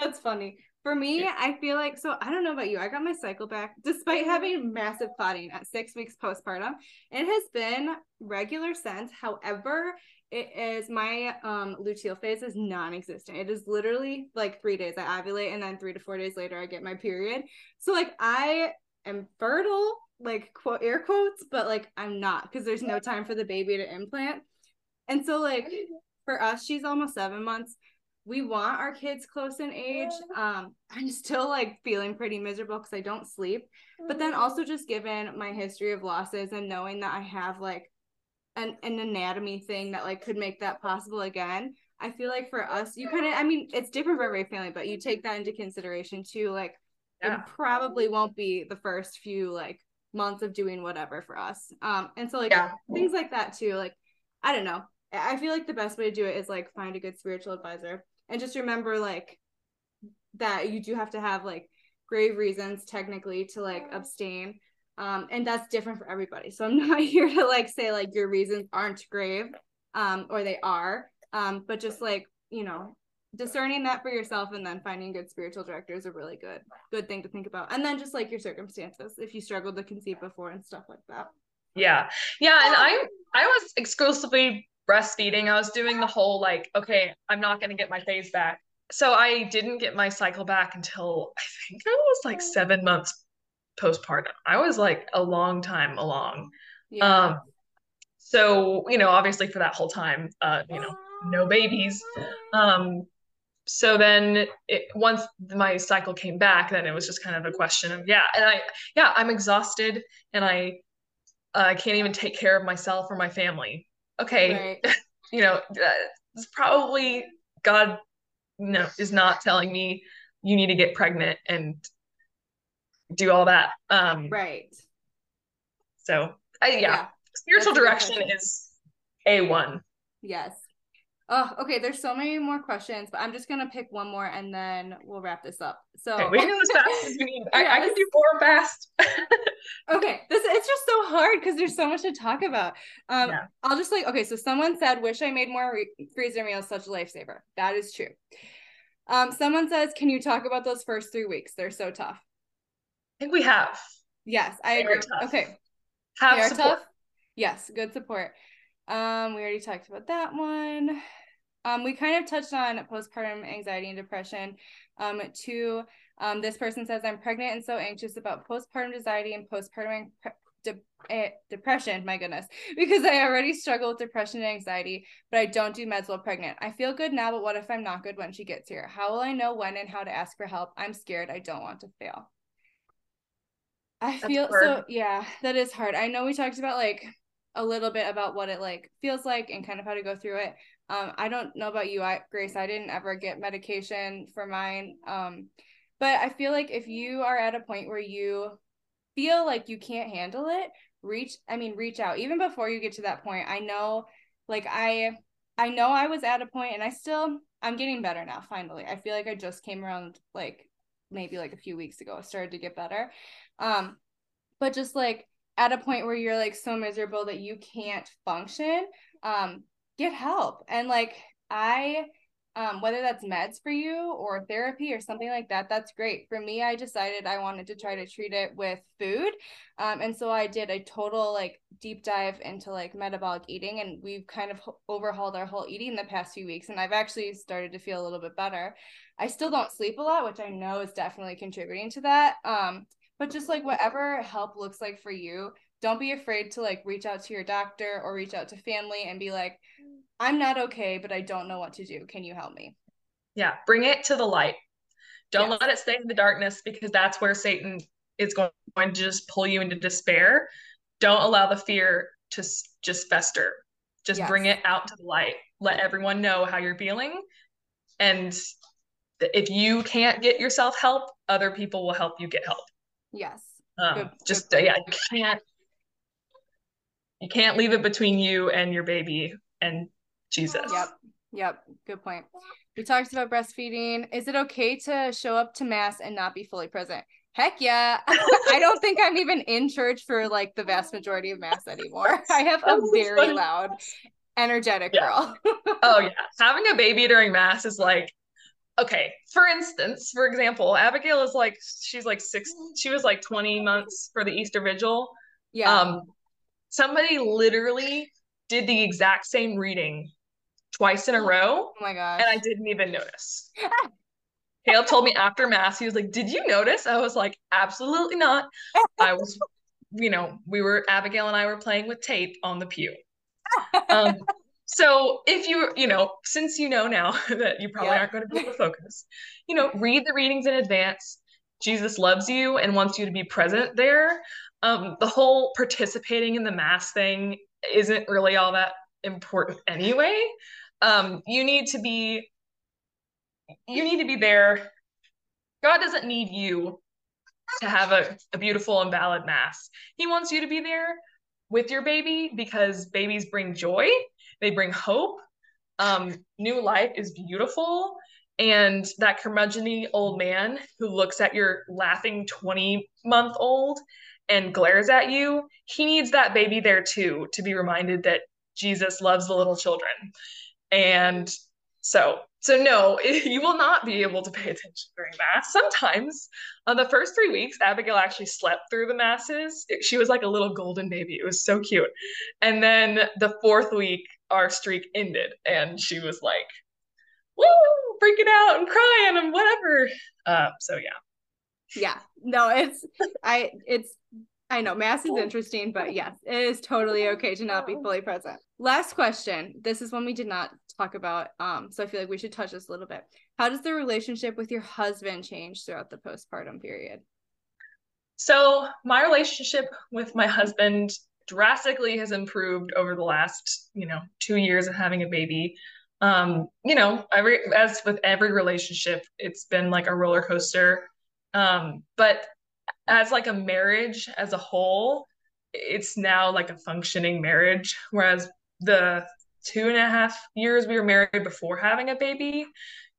That's funny. For me, I feel like, so I don't know about you, I got my cycle back despite having massive clotting at 6 weeks postpartum. It has been regular since. However, it is my luteal phase is non-existent. It is literally like 3 days I ovulate, and then 3 to 4 days later I get my period. So like I am fertile, like quote air quotes, but like I'm not, because there's no time for the baby to implant. And so like for us, she's almost 7 months. We want our kids close in age. I'm still like feeling pretty miserable because I don't sleep. But then also just given my history of losses and knowing that I have like an anatomy thing that like could make that possible again, I feel like for us, you kind of, I mean, it's different for every family, but you take that into consideration too. Like it probably won't be the first few like months of doing whatever for us. And so like things like that too. Like, I don't know. I feel like the best way to do it is like find a good spiritual advisor. And just remember, like, that you do have to have, like, grave reasons, technically, to, like, abstain. And that's different for everybody. So I'm not here to, like, say, like, your reasons aren't grave, or they are. But just, like, you know, discerning that for yourself and then finding good spiritual director is a really good thing to think about. And then just, like, your circumstances, if you struggled to conceive before and stuff like that. Yeah. Yeah, and I was exclusively breastfeeding. I was doing the whole like, okay, I'm not going to get my phase back. So I didn't get my cycle back until I think I was like 7 months postpartum. I was like a long time along. Yeah. So, you know, obviously for that whole time, you know, no babies. So then once my cycle came back, then it was just kind of a question of, I'm exhausted and I can't even take care of myself or my family. Okay, right. You know, it's probably God is not telling me you need to get pregnant and do all that. Right. So, spiritual direction is A1. Yes. Oh, okay. There's so many more questions, but I'm just going to pick one more and then we'll wrap this up. So okay, we can do as fast as we need. I can do more fast. Okay. It's just so hard because there's so much to talk about. I'll just like, okay. So someone said, wish I made more freezer meals, such a lifesaver. That is true. Someone says, can you talk about those first 3 weeks? They're so tough. I think we have. Yes, I agree. Okay. Have support. Tough. Yes. Good support. We already talked about that one. We kind of touched on postpartum anxiety and depression. Too. This person says, I'm pregnant and so anxious about postpartum anxiety and postpartum depression. My goodness, because I already struggle with depression and anxiety, but I don't do meds while pregnant. I feel good now, but what if I'm not good when she gets here? How will I know when and how to ask for help? I'm scared. I don't want to fail. That is hard. I know we talked about like a little bit about what it like feels like and kind of how to go through it. I don't know about you, Grace, I didn't ever get medication for mine. But I feel like if you are at a point where you feel like you can't handle it, reach out even before you get to that point. I know, like I know I was at a point, and I'm getting better now. Finally, I feel like I just came around like maybe like a few weeks ago, I started to get better. But just like, at a point where you're like so miserable that you can't function, get help. And like whether that's meds for you or therapy or something like that, that's great. For me, I decided I wanted to try to treat it with food. And so I did a total like deep dive into like metabolic eating, and we've kind of overhauled our whole eating the past few weeks. And I've actually started to feel a little bit better. I still don't sleep a lot, which I know is definitely contributing to that. But just like whatever help looks like for you, don't be afraid to like reach out to your doctor or reach out to family and be like, I'm not okay, but I don't know what to do. Can you help me? Yeah. Bring it to the light. Don't let it stay in the darkness, because that's where Satan is going to just pull you into despair. Don't allow the fear to just fester. Just yes. bring it out to the light. Let everyone know how you're feeling. And if you can't get yourself help, other people will help you get help. Yes. You can't leave it between you and your baby and Jesus. Yep. Good point. We talked about breastfeeding. Is it okay to show up to mass and not be fully present? Heck yeah. I don't think I'm even in church for like the vast majority of mass anymore. I have a very loud, energetic girl. Oh yeah. Having a baby during mass is like, okay, for example, Abigail is like, she was like 20 months for the Easter Vigil. Yeah. Somebody literally did the exact same reading twice in a row. Oh my gosh. And I didn't even notice. Caleb told me after mass, he was like, did you notice? I was like, absolutely not. I was, Abigail and I were playing with tape on the pew. So if you, since you know now that you probably aren't going to be able to focus, read the readings in advance. Jesus loves you and wants you to be present there. The whole participating in the mass thing isn't really all that important anyway. You need to be there. God doesn't need you to have a beautiful and valid mass. He wants you to be there with your baby because babies bring joy. They bring hope. New life is beautiful. And that curmudgeon-y old man who looks at your laughing 20-month-old and glares at you, he needs that baby there too, to be reminded that Jesus loves the little children. And so no, you will not be able to pay attention during mass. Sometimes on the first 3 weeks, Abigail actually slept through the masses. She was like a little golden baby. It was so cute. And then the fourth week, our streak ended and she was like, woo, freaking out and crying and whatever. No, I know mass is interesting, but yes, it is totally okay to not be fully present. Last question. This is one we did not talk about. So I feel like we should touch this a little bit. How does the relationship with your husband change throughout the postpartum period? So my relationship with my husband drastically has improved over the last, 2 years of having a baby. As with every relationship, it's been like a roller coaster. But as like a marriage as a whole, it's now like a functioning marriage. Whereas the 2.5 years we were married before having a baby,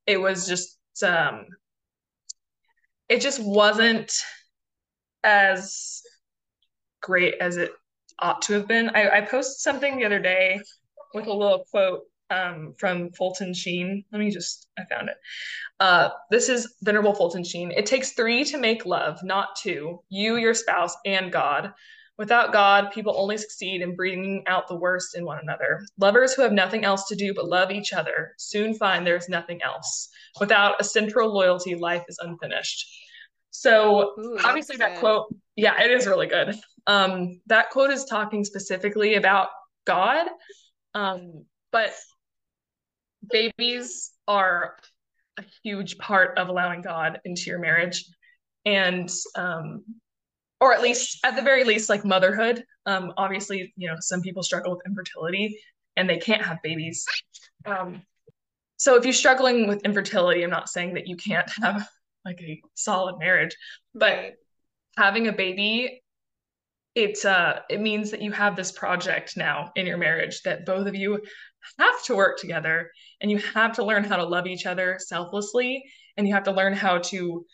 it was just, it just wasn't as great as it ought to have been. I posted something the other day with a little quote from Fulton Sheen. I found it. This is Venerable Fulton Sheen. "It takes 3 to make love, not 2, you, your spouse, and God. Without God, people only succeed in breeding out the worst in one another. Lovers who have nothing else to do but love each other soon find there's nothing else. Without a central loyalty, life is unfinished." So obviously that quote, it is really good. That quote is talking specifically about God. But babies are a huge part of allowing God into your marriage, and or at least at the very least, like motherhood. Obviously, some people struggle with infertility and they can't have babies. So if you're struggling with infertility, I'm not saying that you can't have like a solid marriage, but having a baby, it means that you have this project now in your marriage that both of you have to work together, and you have to learn how to love each other selflessly, and you have to learn how to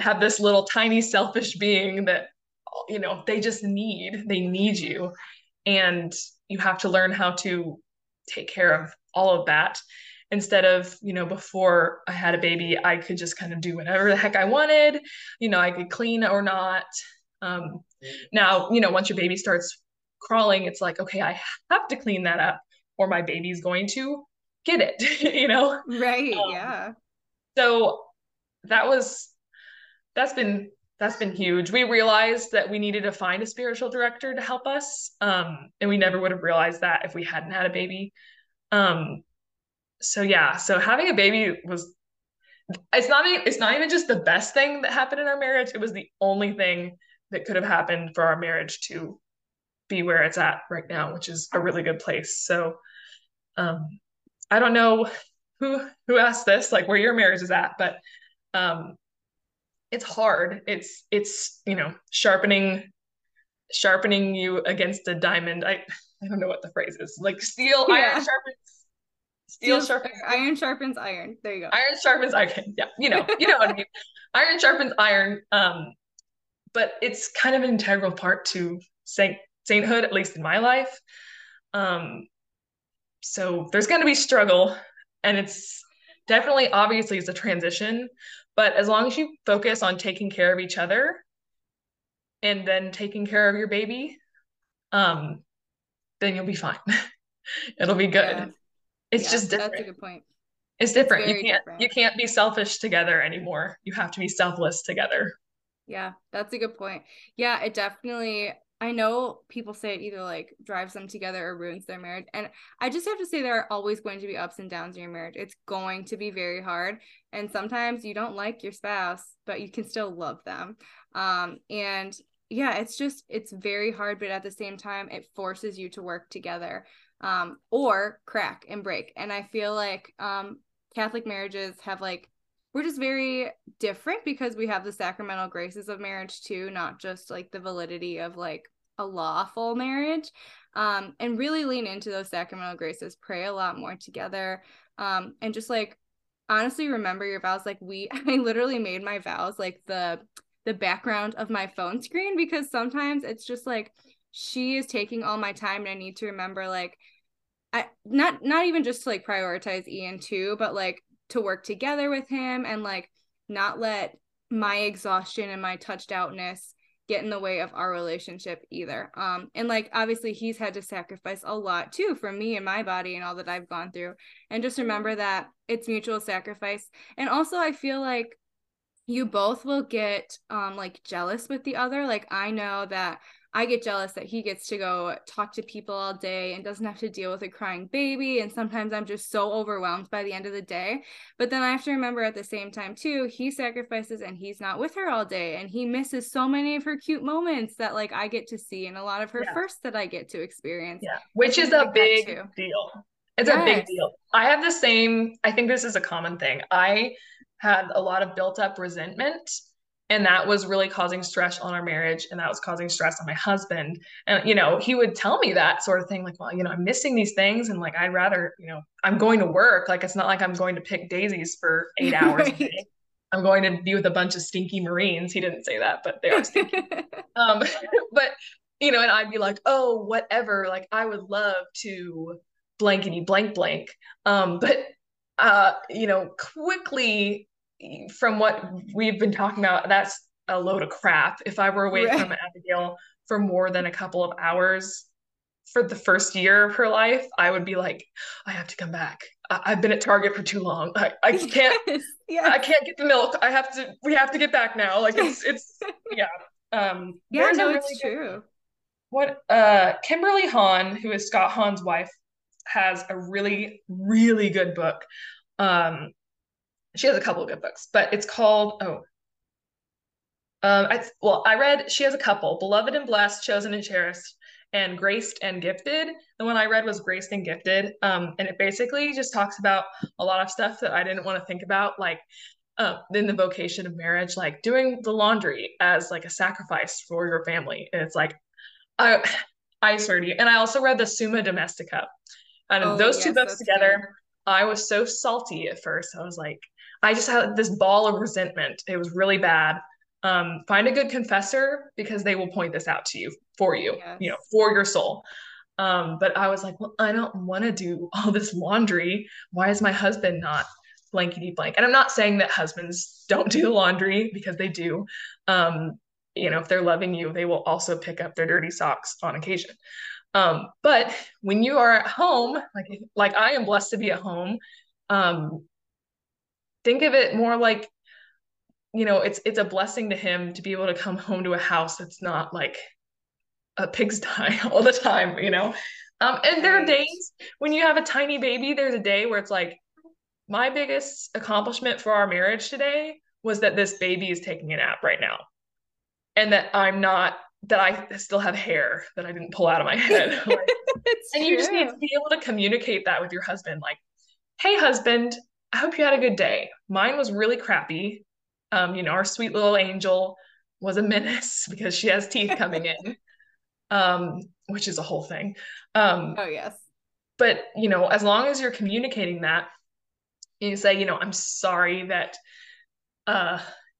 have this little tiny selfish being that they need you, and you have to learn how to take care of all of that instead of before I had a baby I could just kind of do whatever the heck I wanted. I could clean or not. Now once your baby starts crawling, it's like, okay, I have to clean that up or my baby's going to get it. So that's been huge. We realized that we needed to find a spiritual director to help us. And we never would have realized that if we hadn't had a baby. So having a baby was, it's not even just the best thing that happened in our marriage. It was the only thing that could have happened for our marriage to be where it's at right now, which is a really good place. So I don't know who asked this, like where your marriage is at, but it's hard. It's, you know, sharpening you against a diamond. I don't know what the phrase is, like steel, yeah. Iron sharpens iron. There you go. Iron sharpens iron. Yeah. You know what I mean? Iron sharpens iron. But it's kind of an integral part to sainthood, at least in my life. So there's going to be struggle, and it's definitely, obviously it's a transition, but as long as you focus on taking care of each other and then taking care of your baby, then you'll be fine. It'll be good. Yeah. It's just different. That's a good point. It's different. It's you can't be selfish together anymore. You have to be selfless together. Yeah, that's a good point. Yeah, it definitely, I know people say it either like drives them together or ruins their marriage. And I just have to say there are always going to be ups and downs in your marriage. It's going to be very hard. And sometimes you don't like your spouse, but you can still love them. And yeah, it's very hard, but at the same time, it forces you to work together or crack and break. And I feel like Catholic marriages have like, we're just very different because we have the sacramental graces of marriage too, not just like the validity of like a lawful marriage, and really lean into those sacramental graces, pray a lot more together, and just like honestly remember your vows. Like I literally made my vows like the background of my phone screen, because sometimes it's just like she is taking all my time and I need to remember like not even just to like prioritize Ian too, but like to work together with him and like not let my exhaustion and my touched outness get in the way of our relationship either. And like, obviously he's had to sacrifice a lot too for me and my body and all that I've gone through. And just remember that it's mutual sacrifice. And also I feel like you both will get like jealous with the other. Like I know that I get jealous that he gets to go talk to people all day and doesn't have to deal with a crying baby. And sometimes I'm just so overwhelmed by the end of the day. But then I have to remember at the same time too, he sacrifices and he's not with her all day. And he misses so many of her cute moments that like I get to see, and a lot of her firsts that I get to experience. Yeah, which is a big deal. It's a big deal. I have the same, I think this is a common thing. I had a lot of built up resentment, and that was really causing stress on our marriage. And that was causing stress on my husband. And, you know, he would tell me that sort of thing, like, well, you know, I'm missing these things. And like, I'd rather, you know, I'm going to work. Like, it's not like I'm going to pick daisies for 8 hours a day. I'm going to be with a bunch of stinky Marines. He didn't say that, but they are stinky. But, you know, and I'd be like, oh, whatever. Like, I would love to blankety blank blank. But, you know, quickly, from what we've been talking about, that's a load of crap. If I were away from Abigail for more than a couple of hours for the first year of her life, I would be like, I have to come back. I've been at Target for too long. I can't, I can't get the milk. We have to get back now. Like it's yeah. Yeah, no, it's really true. Kimberly Hahn, who is Scott Hahn's wife, has a really, really good book. She has a couple of good books, but it's called, she has a couple, Beloved and Blessed, Chosen and Cherished, and Graced and Gifted. The one I read was Graced and Gifted. And it basically just talks about a lot of stuff that I didn't want to think about, like in the vocation of marriage, like doing the laundry as like a sacrifice for your family. And it's like, I swear to you. And I also read the Summa Domestica. And those two books together, good. I was so salty at first. I was like, I just had this ball of resentment. It was really bad. Find a good confessor, because they will point this out to you for you, you know, for your soul. But I was like, well, I don't want to do all this laundry. Why is my husband not blankety blank? And I'm not saying that husbands don't do the laundry, because they do. You know, if they're loving you, they will also pick up their dirty socks on occasion. But when you are at home, like I am blessed to be at home, think of it more like, you know, it's a blessing to him to be able to come home to a house that's not like a pigsty all the time, you know? And there are days when you have a tiny baby, there's a day where it's like, my biggest accomplishment for our marriage today was that this baby is taking a nap right now, and that I'm not that I still have hair that I didn't pull out of my head. Like, and you just need to be able to communicate that with your husband. Like, hey, husband, I hope you had a good day. Mine was really crappy. You know, our sweet little angel was a menace because she has teeth coming in, which is a whole thing. Oh, yes. But, you know, as long as you're communicating that, you say, you know, I'm sorry that,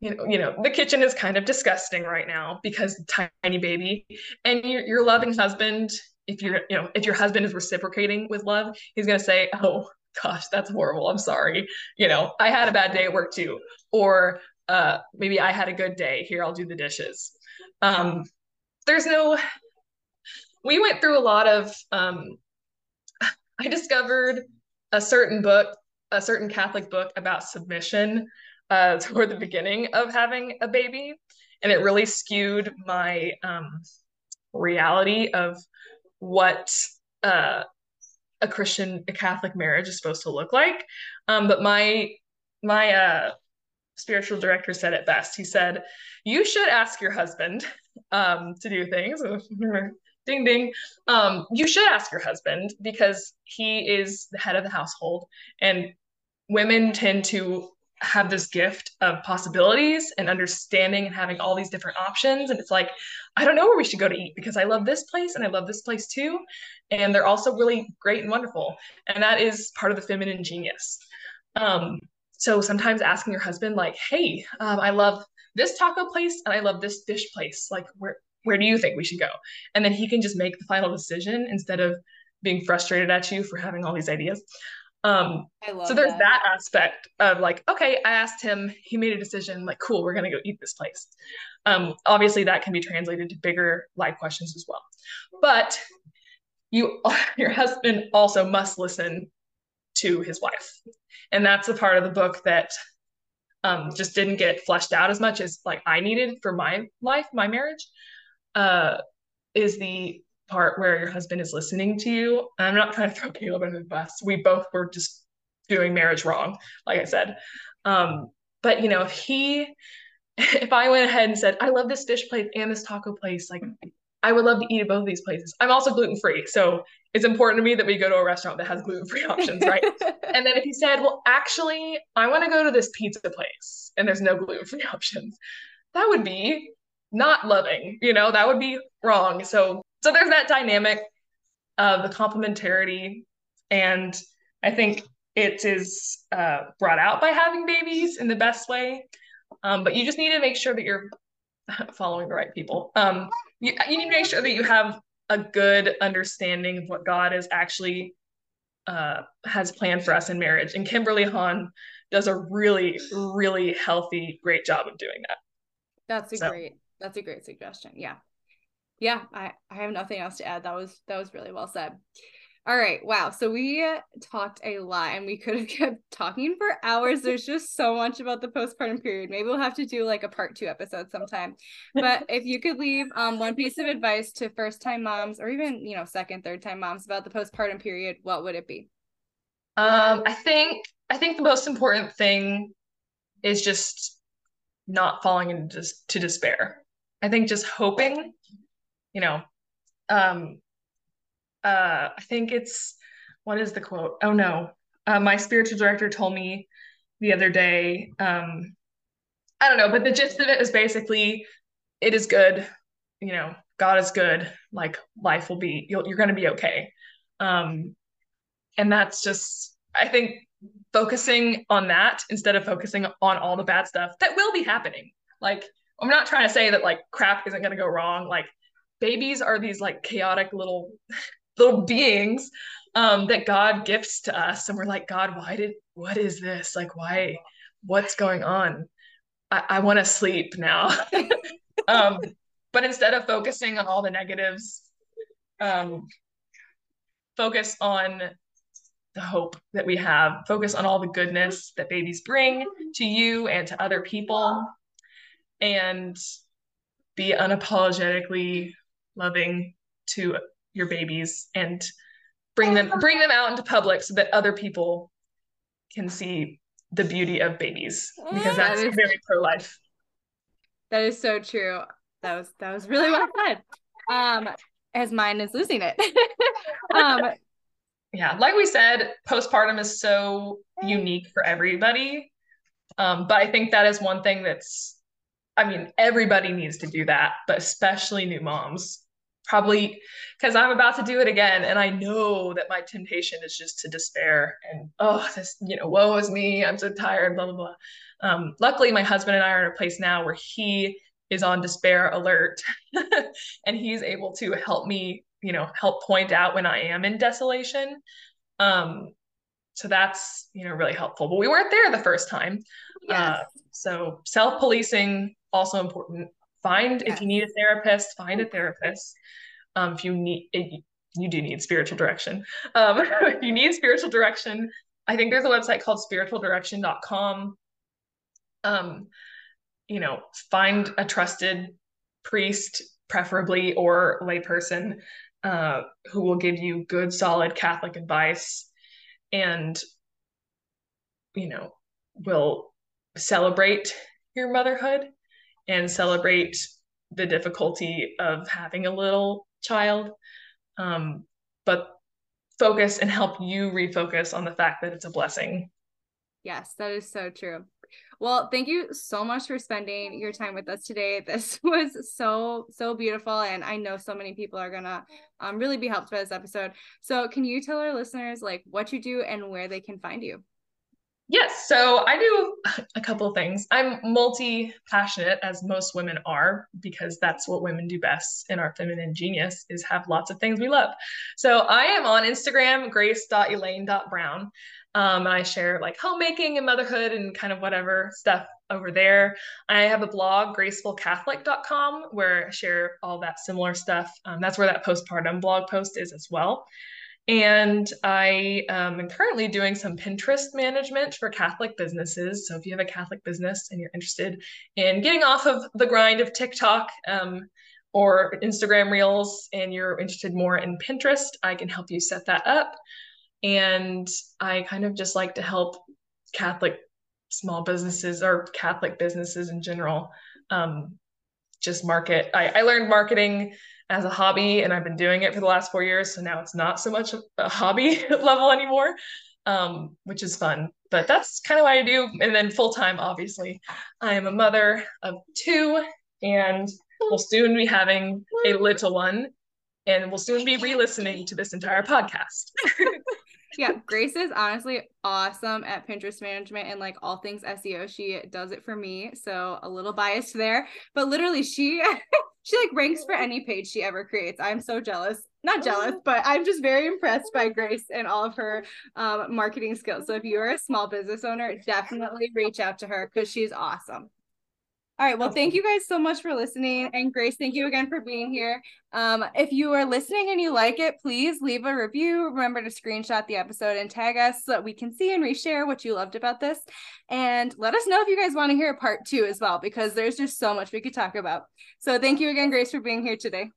you know, the kitchen is kind of disgusting right now because tiny baby, and your loving husband, if you're, you know, if your husband is reciprocating with love, he's going to say, oh gosh, that's horrible. I'm sorry. You know, I had a bad day at work too, or, maybe I had a good day here. I'll do the dishes. We went through a lot of, I discovered a certain Catholic book about submission toward the beginning of having a baby. And it really skewed my reality of what a Catholic marriage is supposed to look like. But my spiritual director said it best. He said, you should ask your husband to do things. Ding, ding. You should ask your husband because he is the head of the household, and women tend to have this gift of possibilities and understanding and having all these different options. And it's like, I don't know where we should go to eat because I love this place and I love this place too. And they're also really great and wonderful. And that is part of the feminine genius. So sometimes asking your husband like, hey, I love this taco place and I love this dish place. Like, where do you think we should go? And then he can just make the final decision instead of being frustrated at you for having all these ideas. I love so there's that aspect of like, okay, I asked him, he made a decision, like, cool, we're going to go eat this place. Obviously that can be translated to bigger life questions as well, but your husband also must listen to his wife. And that's the part of the book that just didn't get fleshed out as much as like I needed for my life, my marriage. Is the part where your husband is listening to you. I'm not trying to throw Caleb under the bus. We both were just doing marriage wrong, like I said. But you know, if I went ahead and said, I love this dish place and this taco place, like I would love to eat at both of these places. I'm also gluten-free. So it's important to me that we go to a restaurant that has gluten-free options, right? And then if he said, well, actually, I want to go to this pizza place and there's no gluten-free options, that would be not loving, you know, that would be wrong. So there's that dynamic of the complementarity. And I think it is brought out by having babies in the best way. But you just need to make sure that you're following the right people. You need to make sure that you have a good understanding of what God is actually has planned for us in marriage. And Kimberly Hahn does a really, really healthy, great job of doing that. That's a great suggestion. Yeah. Yeah. I have nothing else to add. That was really well said. All right. Wow. So we talked a lot and we could have kept talking for hours. There's just so much about the postpartum period. Maybe we'll have to do like a part 2 episode sometime, but if you could leave one piece of advice to first time moms or even, you know, second, third time moms about the postpartum period, what would it be? I think the most important thing is just not falling into despair. I think just hoping, you know, I think it's, what is the quote? Oh no. My spiritual director told me the other day, I don't know, but the gist of it is basically, it is good. You know, God is good. Like life will be, you're going to be okay. And that's just, I think, focusing on that instead of focusing on all the bad stuff that will be happening. Like, I'm not trying to say that like crap isn't going to go wrong. Like babies are these like chaotic little beings that God gifts to us. And we're like, God, what is this? Like, why, what's going on? I want to sleep now. But instead of focusing on all the negatives, focus on the hope that we have, focus on all the goodness that babies bring to you and to other people, and be unapologetically loving to your babies and bring them out into public so that other people can see the beauty of babies, because that's very pro-life. That is so true. That was really well said. As mine is losing it. Yeah, like we said, postpartum is so unique for everybody. But I think that is one thing that's, I mean, everybody needs to do that, but especially new moms, probably because I'm about to do it again. And I know that my temptation is just to despair and, woe is me. I'm so tired, blah, blah, blah. Luckily, my husband and I are in a place now where he is on despair alert and he's able to help me, help point out when I am in desolation. So that's, really helpful, but we weren't there the first time. Yes. So self-policing also important. If you need a therapist, find a therapist. If you need, you do need spiritual direction. If you need spiritual direction, I think there's a website called spiritualdirection.com. Find a trusted priest, preferably, or layperson, who will give you good, solid Catholic advice and, will celebrate your motherhood and celebrate the difficulty of having a little child, but focus and help you refocus on the fact that it's a blessing. Yes, that is so true. Well, thank you so much for spending your time with us today. This was so, so beautiful. And I know so many people are going to really be helped by this episode. So can you tell our listeners what you do and where they can find you? Yes. So I do a couple of things. I'm multi-passionate, as most women are, because that's what women do best in our feminine genius is have lots of things we love. So I am on Instagram, grace.elaine.brown. And I share homemaking and motherhood and kind of whatever stuff over there. I have a blog, gracefulcatholic.com, where I share all that similar stuff. That's where that postpartum blog post is as well. And I am currently doing some Pinterest management for Catholic businesses. So if you have a Catholic business and you're interested in getting off of the grind of TikTok or Instagram Reels, and you're interested more in Pinterest, I can help you set that up. And I kind of just like to help Catholic small businesses or Catholic businesses in general, just market. I learned marketing as a hobby, and I've been doing it for the last 4 years. So now it's not so much a hobby level anymore, which is fun, but that's kind of what I do. And then full-time, obviously, I am a mother of two, and we'll soon be having a little one, and we'll soon be re-listening to this entire podcast. Yeah. Grace is honestly awesome at Pinterest management and all things SEO. She does it for me. So a little biased there, but literally she ranks for any page she ever creates. I'm so jealous, not jealous, but I'm just very impressed by Grace and all of her marketing skills. So if you're a small business owner, definitely reach out to her because she's awesome. All right. Well, thank you guys so much for listening. And Grace, thank you again for being here. If you are listening and you like it, please leave a review. Remember to screenshot the episode and tag us so that we can see and reshare what you loved about this. And let us know if you guys want to hear part 2 as well, because there's just so much we could talk about. So thank you again, Grace, for being here today.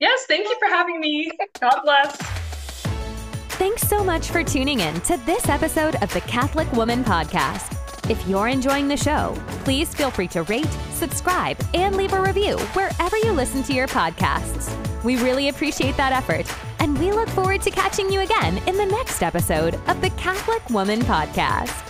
Yes. Thank you for having me. God bless. Thanks so much for tuning in to this episode of the Catholic Woman Podcast. If you're enjoying the show, please feel free to rate, subscribe, and leave a review wherever you listen to your podcasts. We really appreciate that effort, and we look forward to catching you again in the next episode of the Catholic Woman Podcast.